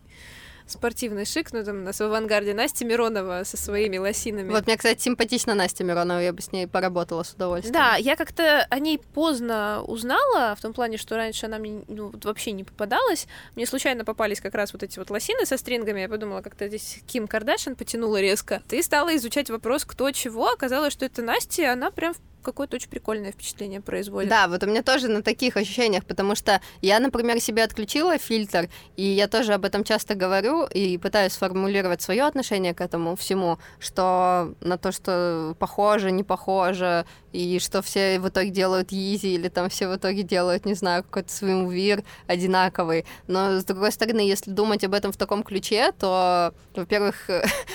спортивный шик, ну, там у нас в авангарде Настя Миронова со своими лосинами. Вот мне, кстати, симпатична Настя Миронова, я бы с ней поработала с удовольствием. Да, я как-то о ней поздно узнала, в том плане, что раньше она мне ну, вообще не попадалась. Мне случайно попались как раз вот эти вот лосины со стрингами, я подумала, как-то здесь Ким Кардашьян потянула резко. И стала изучать вопрос, кто чего. Оказалось, что это Настя, она прям какое-то очень прикольное впечатление производит. Да, вот у меня тоже на таких ощущениях, потому что я, например, себе отключила фильтр, и я тоже об этом часто говорю и пытаюсь сформулировать свое отношение к этому всему, что на то, что похоже, не похоже, и что все в итоге делают Yeezy, или там все в итоге делают, не знаю, какой-то swimwear одинаковый. Но, с другой стороны, если думать об этом в таком ключе, то, во-первых,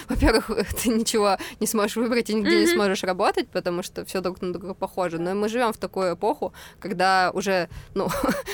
во-первых, ты ничего не сможешь выбрать и нигде не сможешь работать, потому что все друг на друга похоже. Но мы живем в такую эпоху, когда уже, ну,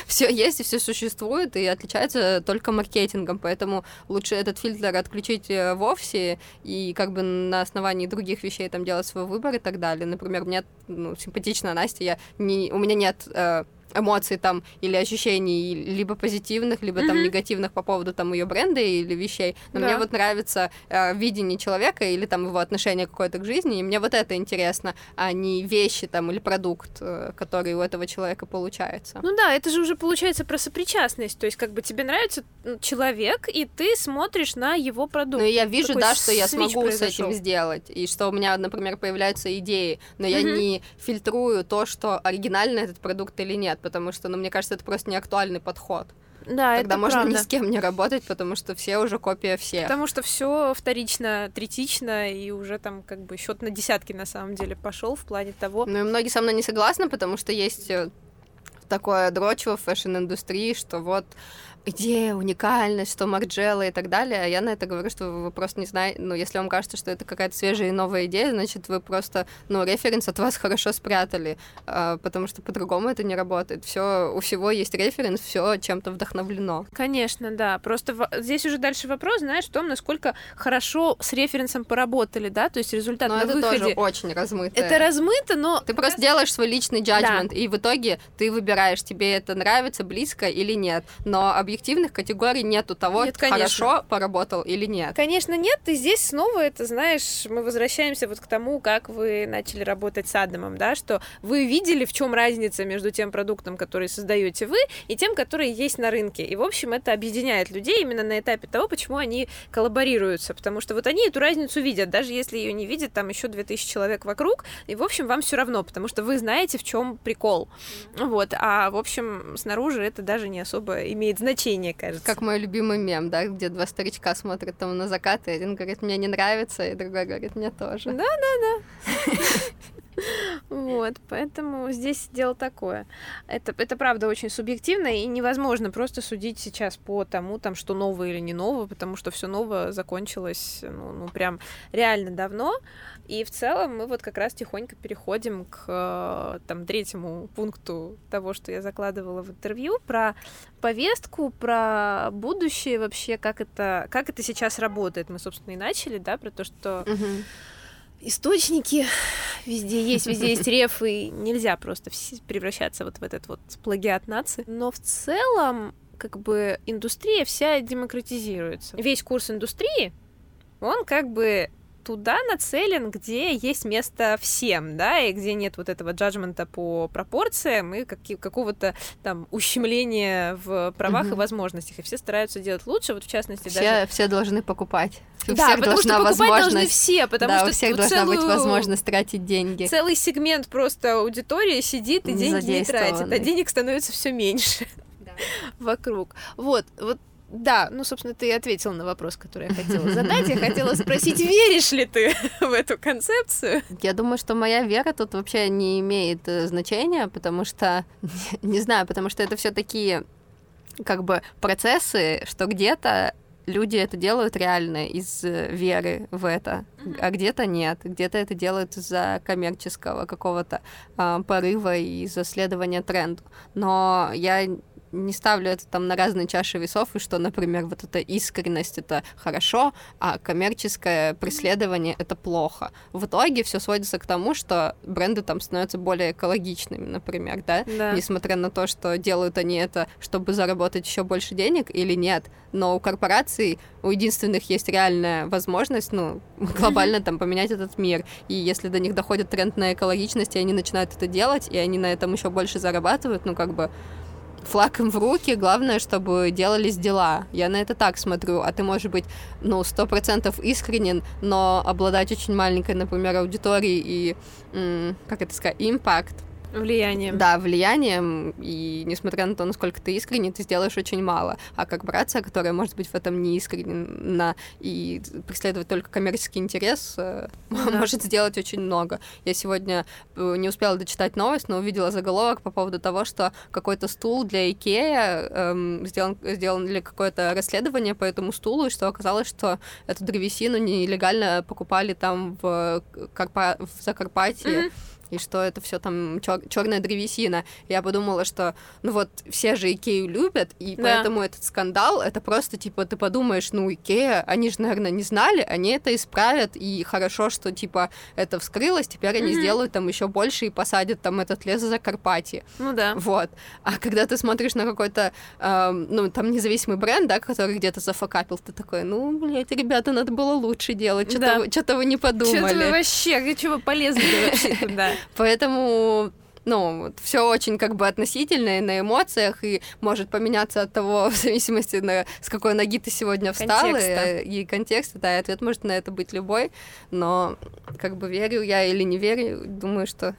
все есть и все существует, и отличается только маркетингом, поэтому лучше этот фильтр отключить вовсе и как бы на основании других вещей там делать свой выбор и так далее. Например, мне ну, симпатична Настя, я не, у меня нет э, эмоций там или ощущений либо позитивных, либо mm-hmm. там негативных по поводу там ее бренда или вещей, но да. мне вот нравится э, видение человека или там его отношение какое-то к жизни, и мне вот это интересно, а не вещи там или продукт, э, который у этого человека получается. Ну да, это же уже получается про сопричастность, то есть как бы тебе нравится человек, и ты смотришь на его продукт. Ну я вижу, такой да, что я смогу произошел. С этим сделать, и что у меня, например, появляются идеи, но mm-hmm. я не фильтрую то, что оригинальный этот продукт или нет, потому что, ну, мне кажется, это просто не актуальный подход. Да, тогда это можно правда. Ни с кем не работать, потому что все уже копия всех. Потому что все вторично, третично, и уже там как бы счет на десятки на самом деле пошел в плане того. Ну и многие со мной не согласны, потому что есть такое дрочево в фэшн-индустрии, что вот идея, уникальность, что Марджелла и так далее. А я на это говорю, что вы просто не знаете, ну, если вам кажется, что это какая-то свежая и новая идея, значит, вы просто, ну, референс от вас хорошо спрятали, потому что по-другому это не работает. Все, у всего есть референс, все чем-то вдохновлено. Конечно, да. Просто в... здесь уже дальше вопрос, знаешь, в том, насколько хорошо с референсом поработали, да, то есть результат но на это выходе. Тоже очень размыто. Это размыто, но... Ты просто делаешь свой личный джаджмент, да. и в итоге ты выбираешь, тебе это нравится, близко или нет, но объективных категорий нету того, нет, хорошо поработал или нет. Конечно, нет, и здесь снова это, знаешь, мы возвращаемся вот к тому, как вы начали работать с Адамом, да, что вы видели, в чем разница между тем продуктом, который создаете вы, и тем, который есть на рынке. И, в общем, это объединяет людей именно на этапе того, почему они коллаборируются, потому что вот они эту разницу видят, даже если ее не видят, там еще две тысячи человек вокруг, и, в общем, вам все равно, потому что вы знаете, в чем прикол. Вот, а, в общем, снаружи это даже не особо имеет значения. Кажется. Как мой любимый мем, да, где два старичка смотрят там на закат, и один говорит, мне не нравится, и другой говорит, мне тоже. Да-да-да. Вот, поэтому здесь дело такое. Это, это правда очень субъективно, и невозможно просто судить сейчас по тому, там, что новое или не новое, потому что все новое закончилось, ну, ну, прям реально давно. И в целом мы вот как раз тихонько переходим к там, третьему пункту того, что я закладывала в интервью, про повестку, про будущее вообще, как это, как это сейчас работает. Мы, собственно, и начали, да, про то, что... Mm-hmm. Источники везде есть, везде есть реф, и нельзя просто превращаться вот в этот вот плагиат нации. Но в целом, как бы, индустрия вся демократизируется. Весь курс индустрии, он как бы туда нацелен, где есть место всем, да, и где нет вот этого джаджмента по пропорциям и какие, какого-то там ущемления в правах mm-hmm. и возможностях, и все стараются делать лучше, вот в частности все, даже... Все должны покупать. У да, всех потому что покупать должны все, потому да, что у всех должна целую... быть возможность тратить деньги. Целый сегмент просто аудитории сидит и деньги не тратит, а денег становится все меньше да. вокруг. Вот, вот. Да, ну, собственно, ты ответил на вопрос, который я хотела задать. Я хотела спросить, веришь ли ты в эту концепцию? Я думаю, что моя вера тут вообще не имеет значения, потому что, не знаю, потому что это все такие, как бы, процессы, что где-то люди это делают реально из веры в это, mm-hmm. а где-то нет, где-то это делают из-за коммерческого какого-то э, порыва и из-за следования тренду. Но я не ставлю это там на разные чаши весов, и что, например, вот эта искренность — это хорошо, а коммерческое преследование — это плохо. В итоге все сводится к тому, что бренды там становятся более экологичными, например, да? Да. Несмотря на то, что делают они это, чтобы заработать еще больше денег или нет. Но у корпораций, у единственных есть реальная возможность, ну, глобально там поменять этот мир. И если до них доходит тренд на экологичность, и они начинают это делать, и они на этом еще больше зарабатывают, ну, как бы... Флаг им в руки, главное, чтобы делались дела. Я на это так смотрю. А ты можешь быть, ну, сто процентов искренен, но обладать очень маленькой, например, аудиторией и, м- как это сказать, импакт. Влиянием. Да, влиянием, и несмотря на то, насколько ты искренен, ты сделаешь очень мало. А корпорация, которая, может быть, в этом не искренна и преследует только коммерческий интерес, да. может сделать очень много. Я сегодня не успела дочитать новость, но увидела заголовок по поводу того, что какой-то стул для Икея, эм, сделан, сделали какое-то расследование по этому стулу, и что оказалось, что эту древесину нелегально покупали там в, Карпа... в Закарпатье. Mm-hmm. И что это все там чер- черная древесина. Я подумала, что ну вот все же Икею любят, и да. поэтому этот скандал, это просто типа ты подумаешь, ну Икея, они же, наверное, не знали, они это исправят, и хорошо, что типа это вскрылось, теперь mm-hmm. они сделают там еще больше и посадят там этот лес в Закарпатье. Ну да. Вот. А когда ты смотришь на какой-то, э, ну там независимый бренд, да, который где-то зафакапил, ты такой, ну, блядь, ребята, надо было лучше делать, что-то, да. вы, что-то вы не подумали. Что-то вы вообще, чего полезли вообще туда. Поэтому, ну, все очень как бы относительно и на эмоциях, и может поменяться от того, в зависимости, на, с какой ноги ты сегодня встала, и, и контекст, да, и ответ может на это быть любой, но как бы верю я или не верю, думаю, что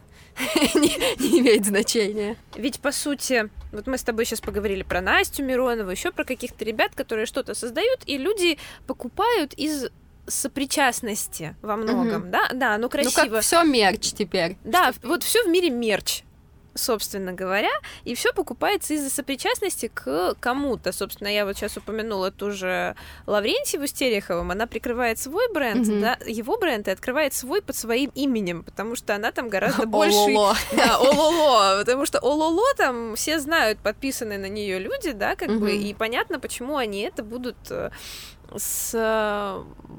не, не имеет значения. Ведь, по сути, вот мы с тобой сейчас поговорили про Настю Миронову, еще про каких-то ребят, которые что-то создают, и люди покупают из... сопричастности во многом, mm-hmm. да, да, ну красиво. Ну как все мерч теперь. Да, что-то... вот все в мире мерч, собственно говоря, и все покупается из-за сопричастности к кому-то. Собственно, я вот сейчас упомянула ту же Лаврентьеву с Тереховым, она прикрывает свой бренд, mm-hmm. да, его бренд, и открывает свой под своим именем, потому что она там гораздо больше... Да, ололо, потому что ололо там все знают, подписаны на нее люди, да, как бы, и понятно, почему они это будут... с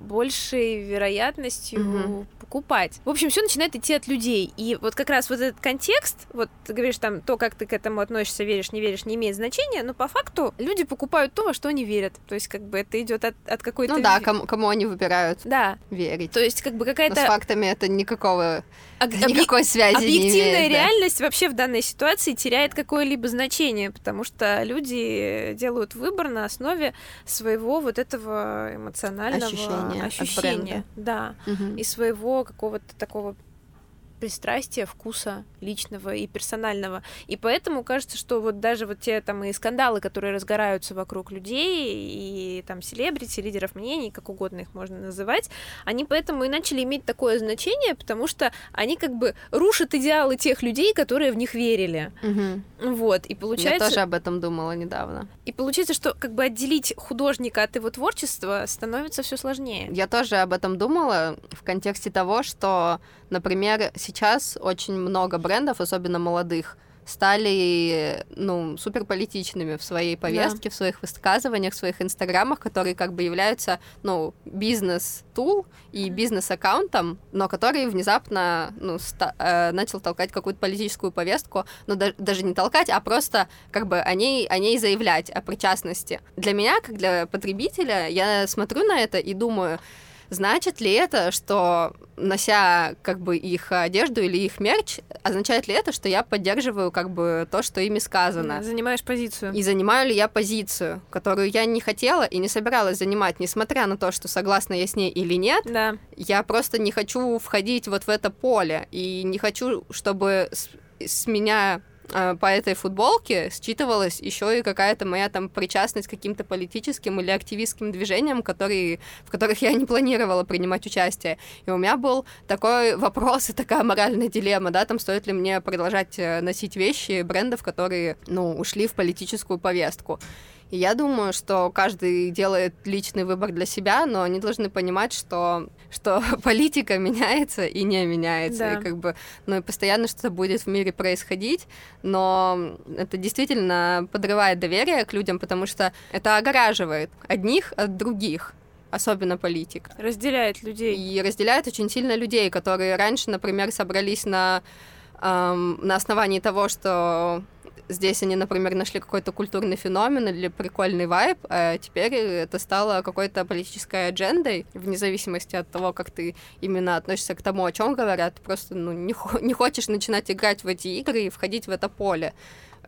большей вероятностью mm-hmm. покупать. В общем, все начинает идти от людей. И вот как раз вот этот контекст, вот ты говоришь там, то, как ты к этому относишься, веришь, не веришь, не имеет значения, но по факту люди покупают то, во что они верят. То есть как бы это идет от, от какой-то... Ну да, кому, кому они выбирают да. верить. То есть как бы какая-то... Но с фактами это никакого... Объ... никакой связи не имеет. Объективная реальность да. вообще в данной ситуации теряет какое-либо значение, потому что люди делают выбор на основе своего вот этого эмоционального ощущения, ощущения да, угу. и своего какого-то такого пристрастия, вкуса личного и персонального. И поэтому кажется, что вот даже вот те там и скандалы, которые разгораются вокруг людей, и там селебрити, лидеров мнений, как угодно их можно называть, они поэтому и начали иметь такое значение, потому что они как бы рушат идеалы тех людей, которые в них верили. Угу. Вот, и получается... Я тоже об этом думала недавно. И получается, что как бы отделить художника от его творчества становится все сложнее. Я тоже об этом думала в контексте того, что, например, сейчас Сейчас очень много брендов, особенно молодых, стали, ну, суперполитичными в своей повестке, да. в своих высказываниях, в своих инстаграмах, которые как бы являются, ну, бизнес-тул и бизнес-аккаунтом, но который внезапно, ну, ста- э, начал толкать какую-то политическую повестку, ну, да- даже не толкать, а просто как бы о ней, о ней заявлять, о причастности. Для меня, как для потребителя, я смотрю на это и думаю... Значит ли это, что, нося как бы их одежду или их мерч, означает ли это, что я поддерживаю как бы то, что ими сказано? Занимаешь позицию. И занимаю ли я позицию, которую я не хотела и не собиралась занимать, несмотря на то, что согласна я с ней или нет, да. я просто не хочу входить вот в это поле и не хочу, чтобы с, с меня... по этой футболке считывалась еще и какая-то моя там причастность к каким-то политическим или активистским движениям, которые, в которых я не планировала принимать участие. И у меня был такой вопрос и такая моральная дилемма, да, там стоит ли мне продолжать носить вещи брендов, которые, ну, ушли в политическую повестку. И я думаю, что каждый делает личный выбор для себя, но они должны понимать, что, что политика меняется и не меняется, да. И как бы, ну и постоянно что-то будет в мире происходить, но это действительно подрывает доверие к людям, потому что это огораживает одних от других. Особенно политик. Разделяет людей. И разделяет очень сильно людей, которые раньше, например, собрались на, эм, на основании того, что здесь они, например, нашли какой-то культурный феномен или прикольный вайб, а теперь это стало какой-то политической аджендой, вне зависимости от того, как ты именно относишься к тому, о чем говорят, ты просто ну, не, хо- не хочешь начинать играть в эти игры и входить в это поле.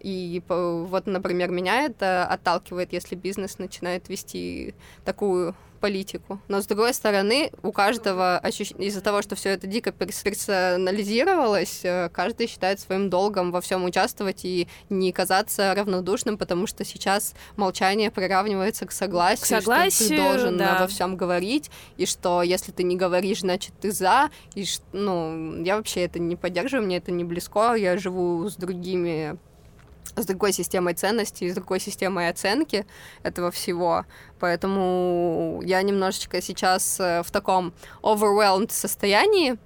И вот, например, меня это отталкивает, если бизнес начинает вести такую политику. Но, с другой стороны, у каждого, из-за того, что все это дико персонализировалось, каждый считает своим долгом во всем участвовать и не казаться равнодушным, потому что сейчас молчание приравнивается к согласию, к согласию что ты должен да. во всем говорить, и что если ты не говоришь, значит, ты за. И, ну, я вообще это не поддерживаю, мне это не близко, я живу с другими... с другой системой ценностей, с другой системой оценки этого всего. Поэтому я немножечко сейчас в таком overwhelmed состоянии.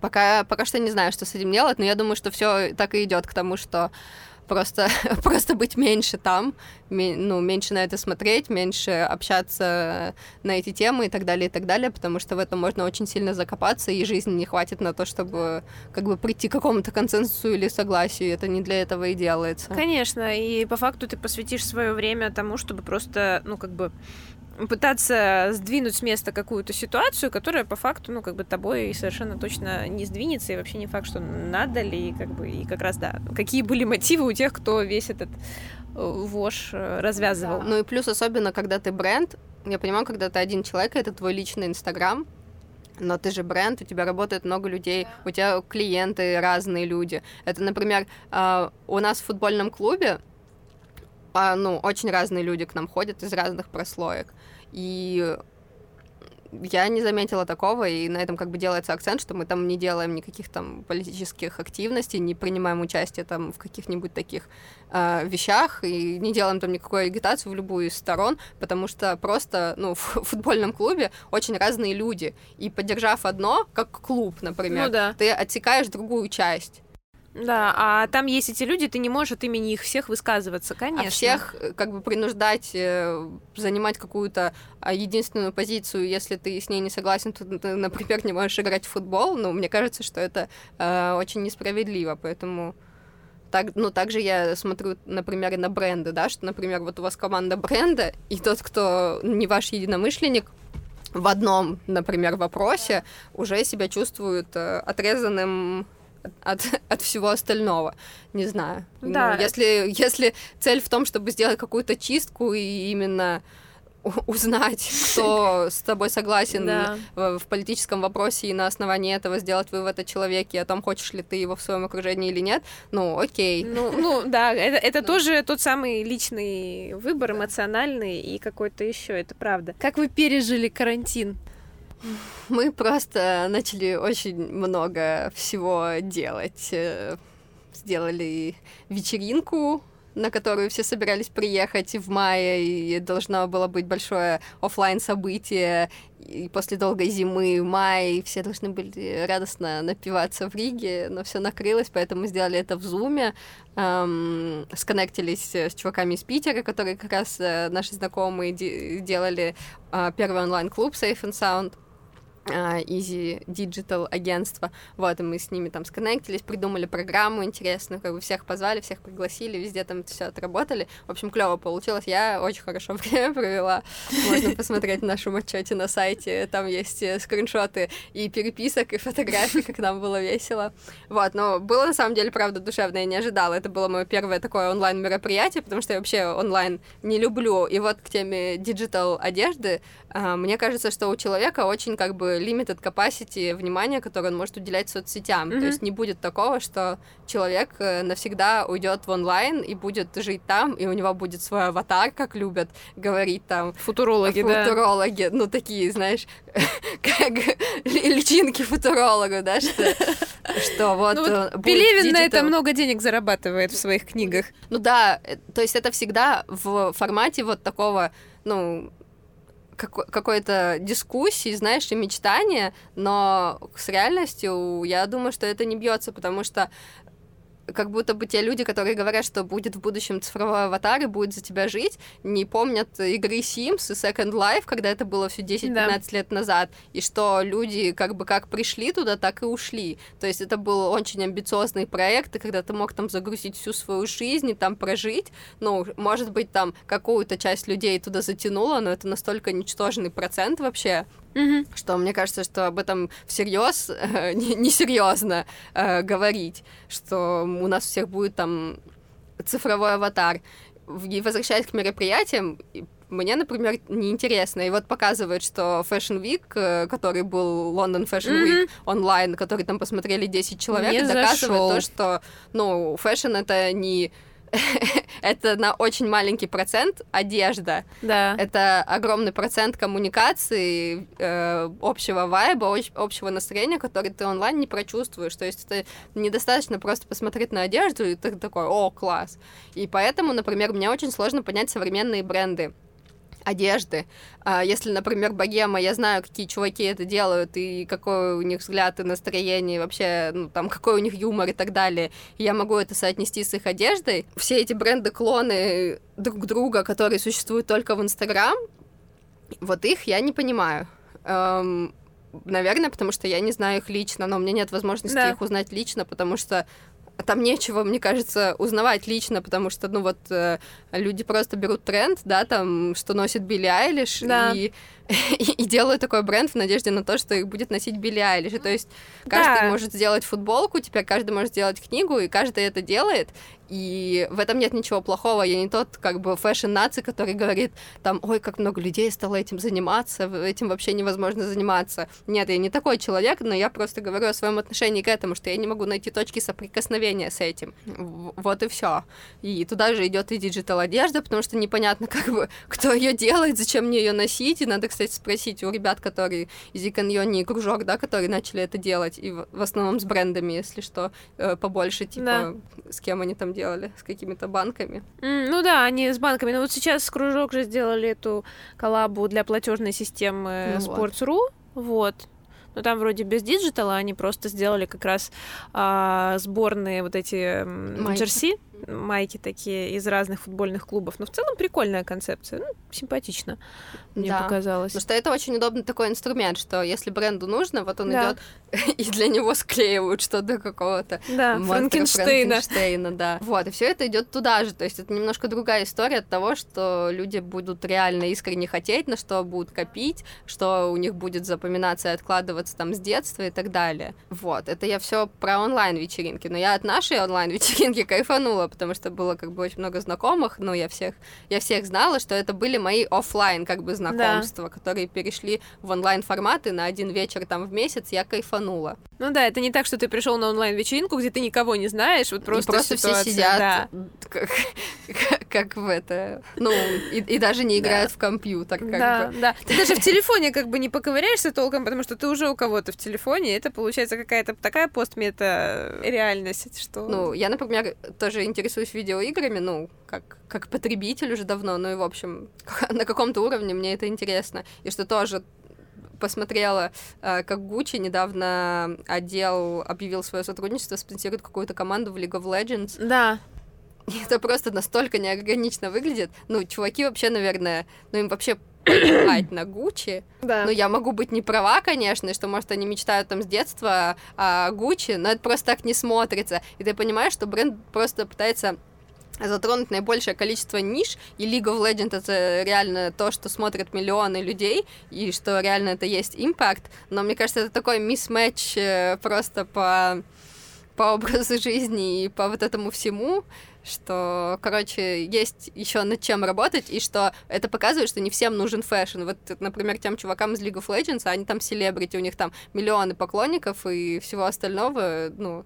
Пока, пока что не знаю, что с этим делать, но я думаю, что все так и идет к тому, что просто, просто быть меньше там, ну, меньше на это смотреть, меньше общаться на эти темы и так далее, и так далее, потому что в этом можно очень сильно закопаться, и жизни не хватит на то, чтобы как бы прийти к какому-то консенсусу или согласию, это не для этого и делается. Конечно, и по факту ты посвятишь свое время тому, чтобы просто, ну, как бы пытаться сдвинуть с места какую-то ситуацию, которая по факту, ну, как бы тобой совершенно точно не сдвинется, и вообще не факт, что надо ли, и как бы, и как раз, да, какие были мотивы у тех, кто весь этот вошь развязывал. Да. Ну и плюс, особенно, когда ты бренд, я понимаю, когда ты один человек, это твой личный Инстаграм, но ты же бренд, у тебя работает много людей, да. У тебя клиенты разные люди. Это, например, у нас в футбольном клубе А, ну, очень разные люди к нам ходят из разных прослоек, и я не заметила такого, и на этом как бы делается акцент, что мы там не делаем никаких там политических активностей, не принимаем участие там в каких-нибудь таких э, вещах, и не делаем там никакой агитации в любую из сторон, потому что просто, ну, в футбольном клубе очень разные люди, и поддержав одно, как клуб, например, ну, да. ты отсекаешь другую часть. Да, а там есть эти люди, ты не можешь от имени их всех высказываться, конечно. А всех как бы принуждать занимать какую-то единственную позицию, если ты с ней не согласен, то ты, например, не можешь играть в футбол. Ну, мне кажется, что это э, очень несправедливо, поэтому... Так, ну, также я смотрю, например, на бренды, да, что, например, вот у вас команда бренда, и тот, кто не ваш единомышленник, в одном, например, вопросе уже себя чувствует э, отрезанным... От, от всего остального, не знаю. Да. Ну, если, если цель в том, чтобы сделать какую-то чистку и именно узнать, кто с тобой согласен да. в, в политическом вопросе, и на основании этого сделать вывод о человеке, о том, хочешь ли ты его в своем окружении или нет, ну, окей. Ну, ну да, это, это ну. тоже тот самый личный выбор, эмоциональный и какой-то еще, это правда. Как вы пережили карантин? Мы просто начали очень много всего делать. Сделали вечеринку, на которую все собирались приехать в мае, и должно было быть большое офлайн-событие. И после долгой зимы, май, все должны были радостно напиваться в Риге, но все накрылось, поэтому сделали это в Зуме. Эм, сконнектились с чуваками из Питера, которые как раз э, наши знакомые де- делали э, первый онлайн-клуб Safe and Sound. Easy Digital агентство. Вот, и мы с ними там сконнектились, придумали программу интересную, как бы всех позвали, всех пригласили, везде там все отработали. В общем, клево получилось. Я очень хорошо время провела. Можно посмотреть в нашем отчете на сайте. Там есть скриншоты и переписок, и фотографий, как нам было весело. Вот, но было на самом деле, правда, душевно, я не ожидала. Это было мое первое такое онлайн-мероприятие, потому что я вообще онлайн не люблю. И вот к теме диджитал одежды Мне кажется, что у человека очень как бы limited capacity внимания, которое он может уделять соцсетям. Mm-hmm. То есть не будет такого, что человек навсегда уйдет в онлайн и будет жить там, и у него будет свой аватар, как любят говорить там футурологи, футурологи, да. Ну такие, знаешь, как личинки футуролога, да, что... Что вот, ну, вот Пелевин digital... на это много денег зарабатывает в своих книгах. Ну да, то есть это всегда в формате вот такого, ну, как- какой-то дискуссии, знаешь, и мечтания, но с реальностью я думаю, что это не бьется, потому что как будто бы те люди, которые говорят, что будет в будущем цифровой аватар и будет за тебя жить, не помнят игры Sims и Second Life, когда это было все десять-пятнадцать да. лет назад, и что люди как бы как пришли туда, так и ушли. То есть это был очень амбициозный проект, и когда ты мог там загрузить всю свою жизнь и там прожить, ну, может быть, там какую-то часть людей туда затянуло, но это настолько ничтожный процент вообще, mm-hmm. что мне кажется, что об этом всерьез, э, несерьезно э, говорить, что у нас у всех будет там цифровой аватар. И возвращаясь к мероприятиям, мне, например, неинтересно. И вот показывают, что Fashion Week, который был Лондон Fashion Week mm-hmm. онлайн, который там посмотрели десять человек, не доказывает то, что, ну, фэшн — это не... это на очень маленький процент одежда. Да. Это огромный процент коммуникации, э, общего вайба, общ- общего настроения, которое ты онлайн не прочувствуешь. То есть это недостаточно просто посмотреть на одежду, и ты такой: о, класс. И поэтому, например, мне очень сложно понять современные бренды одежды. Если, например, богема, я знаю, какие чуваки это делают, и какой у них взгляд и настроение, и вообще, ну, там, какой у них юмор и так далее, и я могу это соотнести с их одеждой. Все эти бренды-клоны друг друга, которые существуют только в Инстаграм, вот их я не понимаю. Эм, наверное, потому что я не знаю их лично, но у меня нет возможности да. их узнать лично, потому что там нечего, мне кажется, узнавать лично, потому что, ну, вот, э, люди просто берут тренд, да, там, что носит Билли Айлиш, да. и, и, и делают такой бренд в надежде на то, что их будет носить Билли Айлиш. И, то есть каждый да. может сделать футболку, теперь каждый может сделать книгу, и каждый это делает, и в этом нет ничего плохого. Я не тот, как бы, фэшн-наци, который говорит, там, ой, как много людей стало этим заниматься, этим вообще невозможно заниматься. Нет, я не такой человек, но я просто говорю о своем отношении к этому, что я не могу найти точки соприкосновения с этим. Вот и все. И туда же идет и диджитал одежда, потому что непонятно, как бы, кто ее делает, зачем мне ее носить. И надо, кстати, спросить у ребят, которые из Иконьони и Кружок, да, которые начали это делать, и в основном с брендами, если что, побольше, типа, да. с кем они там делали, с какими-то банками. Mm, ну да, они с банками. Но вот сейчас Кружок же сделали эту коллабу для платежной системы ну Sports.ru. Вот. Но там вроде без диджитала, они просто сделали как раз а, сборные вот эти майки. Джерси, майки такие из разных футбольных клубов. Но в целом прикольная концепция, ну, симпатично, мне да. показалось. Потому что это очень удобный такой инструмент, что если бренду нужно, вот он да. идет и для него склеивают что-то какого-то да, монстра Франкенштейна. Франкенштейна да. Вот, и все это идет туда же. То есть это немножко другая история от того, что люди будут реально искренне хотеть, на что будут копить, что у них будет запоминаться и откладываться там с детства и так далее. Вот, это я все про онлайн-вечеринки, но я от нашей онлайн-вечеринки кайфанула, потому что было как бы очень много знакомых, но я всех, я всех знала, что это были мои офлайн как бы знакомства, да. которые перешли в онлайн-форматы на один вечер там в месяц, я кайфанула. Ну да, это не так, что ты пришел на онлайн-вечеринку, где ты никого не знаешь, вот просто, просто ситуация, все сидят, да. как, как, как в это, ну, и, и даже не играют да. в компьютер. Как да, бы. Да. Ты даже в телефоне как бы не поковыряешься толком, потому что ты уже у кого-то в телефоне, это получается какая-то такая постмета-реальность, что... Ну, я, например, тоже интересуюсь видеоиграми, ну, как, как потребитель уже давно, ну и, в общем, на каком-то уровне мне это интересно. И что тоже посмотрела, как Гуччи недавно отдел объявил свое сотрудничество, спонсирует какую-то команду в League of Legends. Да. Это просто настолько неорганично выглядит. Ну, чуваки вообще, наверное, ну, им вообще... понимать на Гуччи. Да. Ну, я могу быть не права, конечно, что, может, они мечтают там с детства о Гуччи, но это просто так не смотрится. И ты понимаешь, что бренд просто пытается затронуть наибольшее количество ниш, и League of Legends — это реально то, что смотрят миллионы людей, и что реально это есть импакт. Но, мне кажется, это такой мисс-мэтч просто по... по образу жизни и по вот этому всему, что, короче, есть еще над чем работать, и что это показывает, что не всем нужен фэшн. Вот, например, тем чувакам из League of Legends, они там селебрити, у них там миллионы поклонников и всего остального, ну...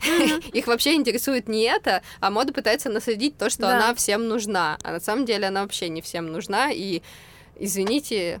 Mm-hmm. Их вообще интересует не это, а мода пытается насадить то, что да. она всем нужна. А на самом деле она вообще не всем нужна. И, извините,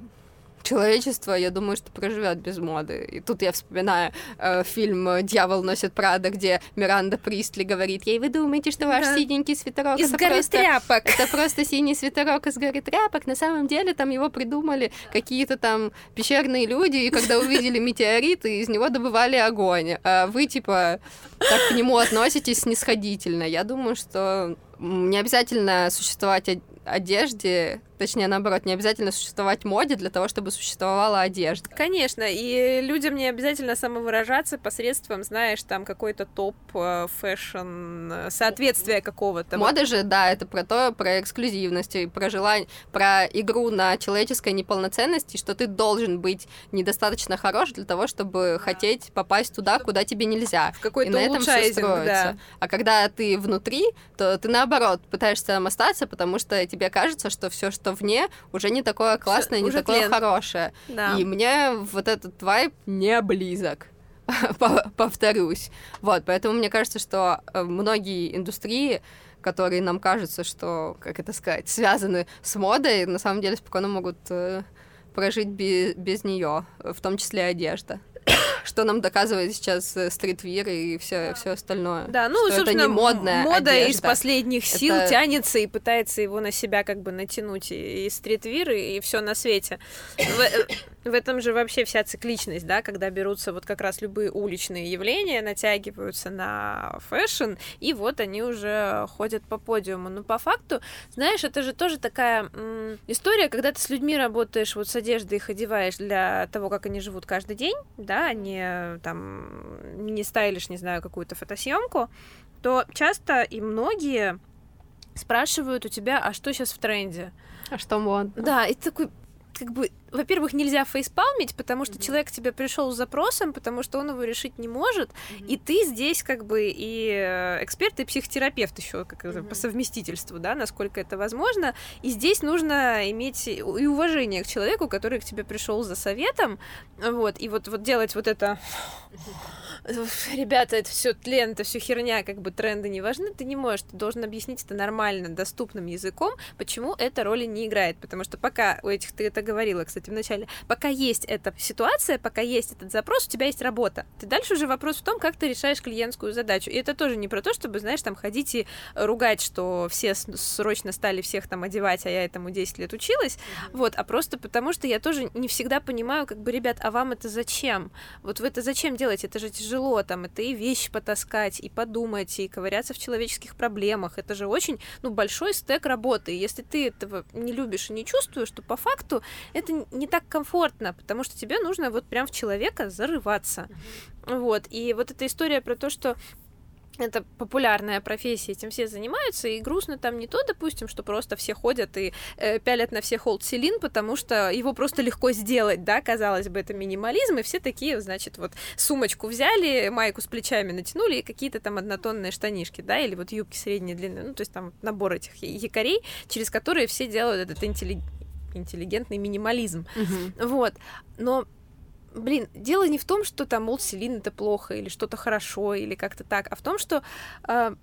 человечество, я думаю, что проживет без моды. И тут я вспоминаю э, фильм «Дьявол носит Прада», где Миранда Пристли говорит ей: вы думаете, что ваш да. синенький свитерок из горы просто... тряпок. Это просто синий свитерок из горы тряпок. На самом деле там его придумали какие-то там пещерные люди, и когда увидели метеорит, из него добывали огонь. А вы, типа, так к нему относитесь снисходительно. Я думаю, что не обязательно существовать одежде, точнее, наоборот, не обязательно существовать моде для того, чтобы существовала одежда. Конечно, и людям не обязательно самовыражаться посредством, знаешь, там, какой-то топ, фэшн, соответствия какого-то. Мода же, да, это про то, про эксклюзивность, и про желание, про игру на человеческой неполноценности, что ты должен быть недостаточно хорош для того, чтобы да. хотеть попасть туда, куда тебе нельзя. В какой-то и на этом все строится. Да. А когда ты внутри, то ты, наоборот, пытаешься там остаться, потому что тебе кажется, что все, что вне, уже не такое классное, уже не такое тлен. Хорошее. Да. И мне вот этот вайб не близок, повторюсь. Вот, поэтому мне кажется, что многие индустрии, которые нам кажется, что, как это сказать, связаны с модой, на самом деле спокойно могут прожить без, без нее, в том числе одежда. Что нам доказывает сейчас стритвир и все, все остальное. Да, ну, что собственно, это не модная мода одежда. Из последних сил это... тянется и пытается его на себя как бы натянуть. И, и стритвир, и, и все на свете. В, в этом же вообще вся цикличность, да, когда берутся вот как раз любые уличные явления, натягиваются на фэшн, и вот они уже ходят по подиуму. Но по факту, знаешь, это же тоже такая м- история, когда ты с людьми работаешь, вот с одеждой их одеваешь для того, как они живут каждый день, да, не там не стайлишь, не знаю, какую-то фотосъемку, то часто и многие спрашивают у тебя, а что сейчас в тренде? А что модно? Да, и такой, как бы, во-первых, нельзя фейспалмить, потому что mm-hmm. человек к тебе пришел с запросом, потому что он его решить не может, mm-hmm. и ты здесь как бы и эксперт, и психотерапевт еще как mm-hmm. по совместительству, да, насколько это возможно, и здесь нужно иметь и уважение к человеку, который к тебе пришел за советом, вот, и вот, вот делать вот это, ребята, это все тлен, это все херня, как бы тренды не важны, ты не можешь, ты должен объяснить это нормально, доступным языком, почему эта роли не играет, потому что пока у этих, ты это говорила, кстати, в начале, пока есть эта ситуация, пока есть этот запрос, у тебя есть работа. Ты дальше уже вопрос в том, как ты решаешь клиентскую задачу. И это тоже не про то, чтобы, знаешь, там ходить и ругать, что все срочно стали всех там одевать, а я этому десять лет училась, mm-hmm. вот, а просто потому, что я тоже не всегда понимаю, как бы, ребят, а вам это зачем? Вот вы это зачем делаете? Это же тяжело, там, это и вещи потаскать, и подумать, и ковыряться в человеческих проблемах. Это же очень, ну, большой стэк работы. И если ты этого не любишь и не чувствуешь, то по факту это не так комфортно, потому что тебе нужно вот прям в человека зарываться. Mm-hmm. Вот. И вот эта история про то, что это популярная профессия, этим все занимаются, и грустно там не то, допустим, что просто все ходят и э, пялят на всех Old Celine, потому что его просто легко сделать, да, казалось бы, это минимализм, и все такие, значит, вот сумочку взяли, майку с плечами натянули, и какие-то там однотонные штанишки, да, или вот юбки средней длины, ну, то есть там набор этих якорей, через которые все делают этот интеллигент, интеллигентный минимализм. Uh-huh. Вот. Но, блин, дело не в том, что там Old Celine это плохо, или что-то хорошо, или как-то так, а в том, что, э,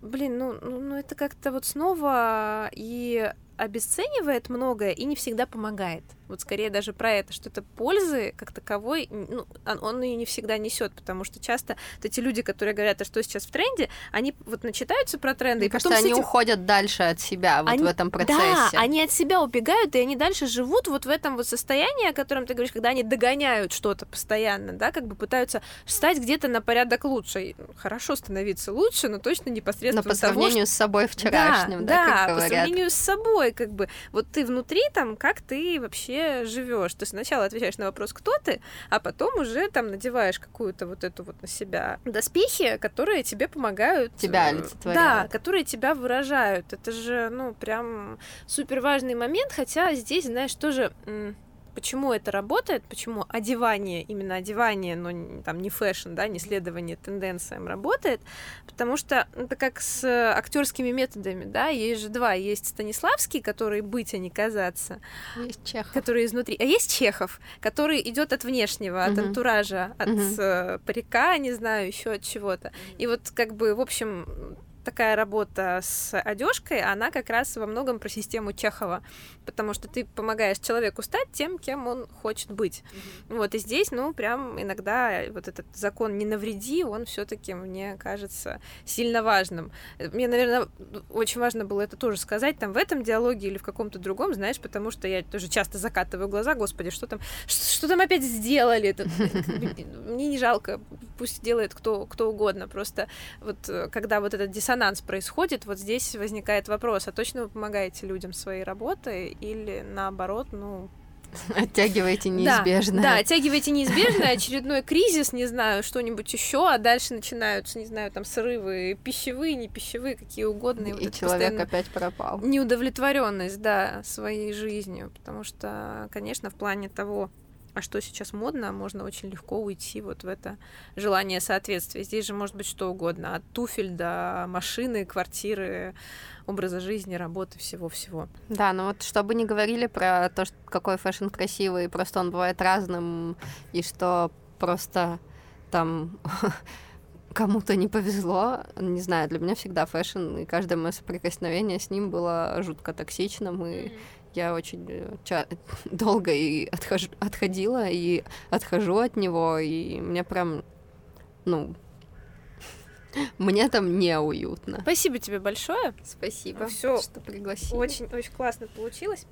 блин, ну, ну, ну это как-то вот снова и обесценивает многое и не всегда помогает. Вот скорее даже про это, что это пользы как таковой, ну, он ее не всегда несет, потому что часто вот эти люди, которые говорят, а что сейчас в тренде, они вот начитаются про тренды, и потом они этим... уходят дальше от себя вот они... в этом процессе. Да, они от себя убегают, и они дальше живут вот в этом вот состоянии, о котором ты говоришь, когда они догоняют что-то постоянно, да, как бы пытаются стать где-то на порядок лучше. Хорошо становиться лучше, но точно непосредственно но по того, сравнению что... с собой вчерашним, да, да, да, как говорят. Да, по сравнению с собой, как бы. Вот ты внутри там, как ты вообще живешь. Ты сначала отвечаешь на вопрос, кто ты, а потом уже там надеваешь какую-то вот эту вот на себя доспехи, которые тебе помогают. Тебя олицетворяют. Да, которые тебя выражают. Это же, ну, прям супер важный момент, хотя здесь, знаешь, тоже... почему это работает, почему одевание, именно одевание, но там не фэшн, да, не следование тенденциям работает, потому что это как с актерскими методами, да, есть же два, есть Станиславский, который быть, а не казаться, есть Чехов, который изнутри, а есть Чехов, который идет от внешнего, от uh-huh. антуража, от uh-huh. парика, не знаю, еще от чего-то, и вот как бы, в общем, такая работа с одежкой, она как раз во многом про систему Чехова, потому что ты помогаешь человеку стать тем, кем он хочет быть. Mm-hmm. Вот, и здесь, ну, прям иногда вот этот закон «не навреди», он все-таки, мне кажется, сильно важным. Мне, наверное, очень важно было это тоже сказать, там, в этом диалоге или в каком-то другом, знаешь, потому что я тоже часто закатываю глаза, господи, что там, что там опять сделали? Мне не жалко, пусть делает кто, кто угодно, просто вот когда вот этот диссонанс происходит, вот здесь возникает вопрос, а точно вы помогаете людям своей работой или наоборот, ну... Оттягиваете неизбежное. Да, да, оттягиваете неизбежное, очередной кризис, не знаю, что-нибудь еще, а дальше начинаются, не знаю, там срывы пищевые, не пищевые, какие угодно. И, вот и человек опять пропал. Неудовлетворенность, да, своей жизнью, потому что, конечно, в плане того, а что сейчас модно, можно очень легко уйти вот в это желание соответствия. Здесь же может быть что угодно, от туфель до машины, квартиры, образа жизни, работы, всего-всего. Да, но вот чтобы не говорили про то, что какой фэшн красивый, просто он бывает разным, и что просто там... кому-то не повезло, не знаю, для меня всегда фэшн, и каждое мое соприкосновение с ним было жутко токсичным, и mm-hmm. я очень ча- долго и отхожу, отходила, и отхожу от него, и мне прям, ну, мне там неуютно. Спасибо тебе большое. Спасибо, Всё, что пригласили. Очень, очень классно получилось.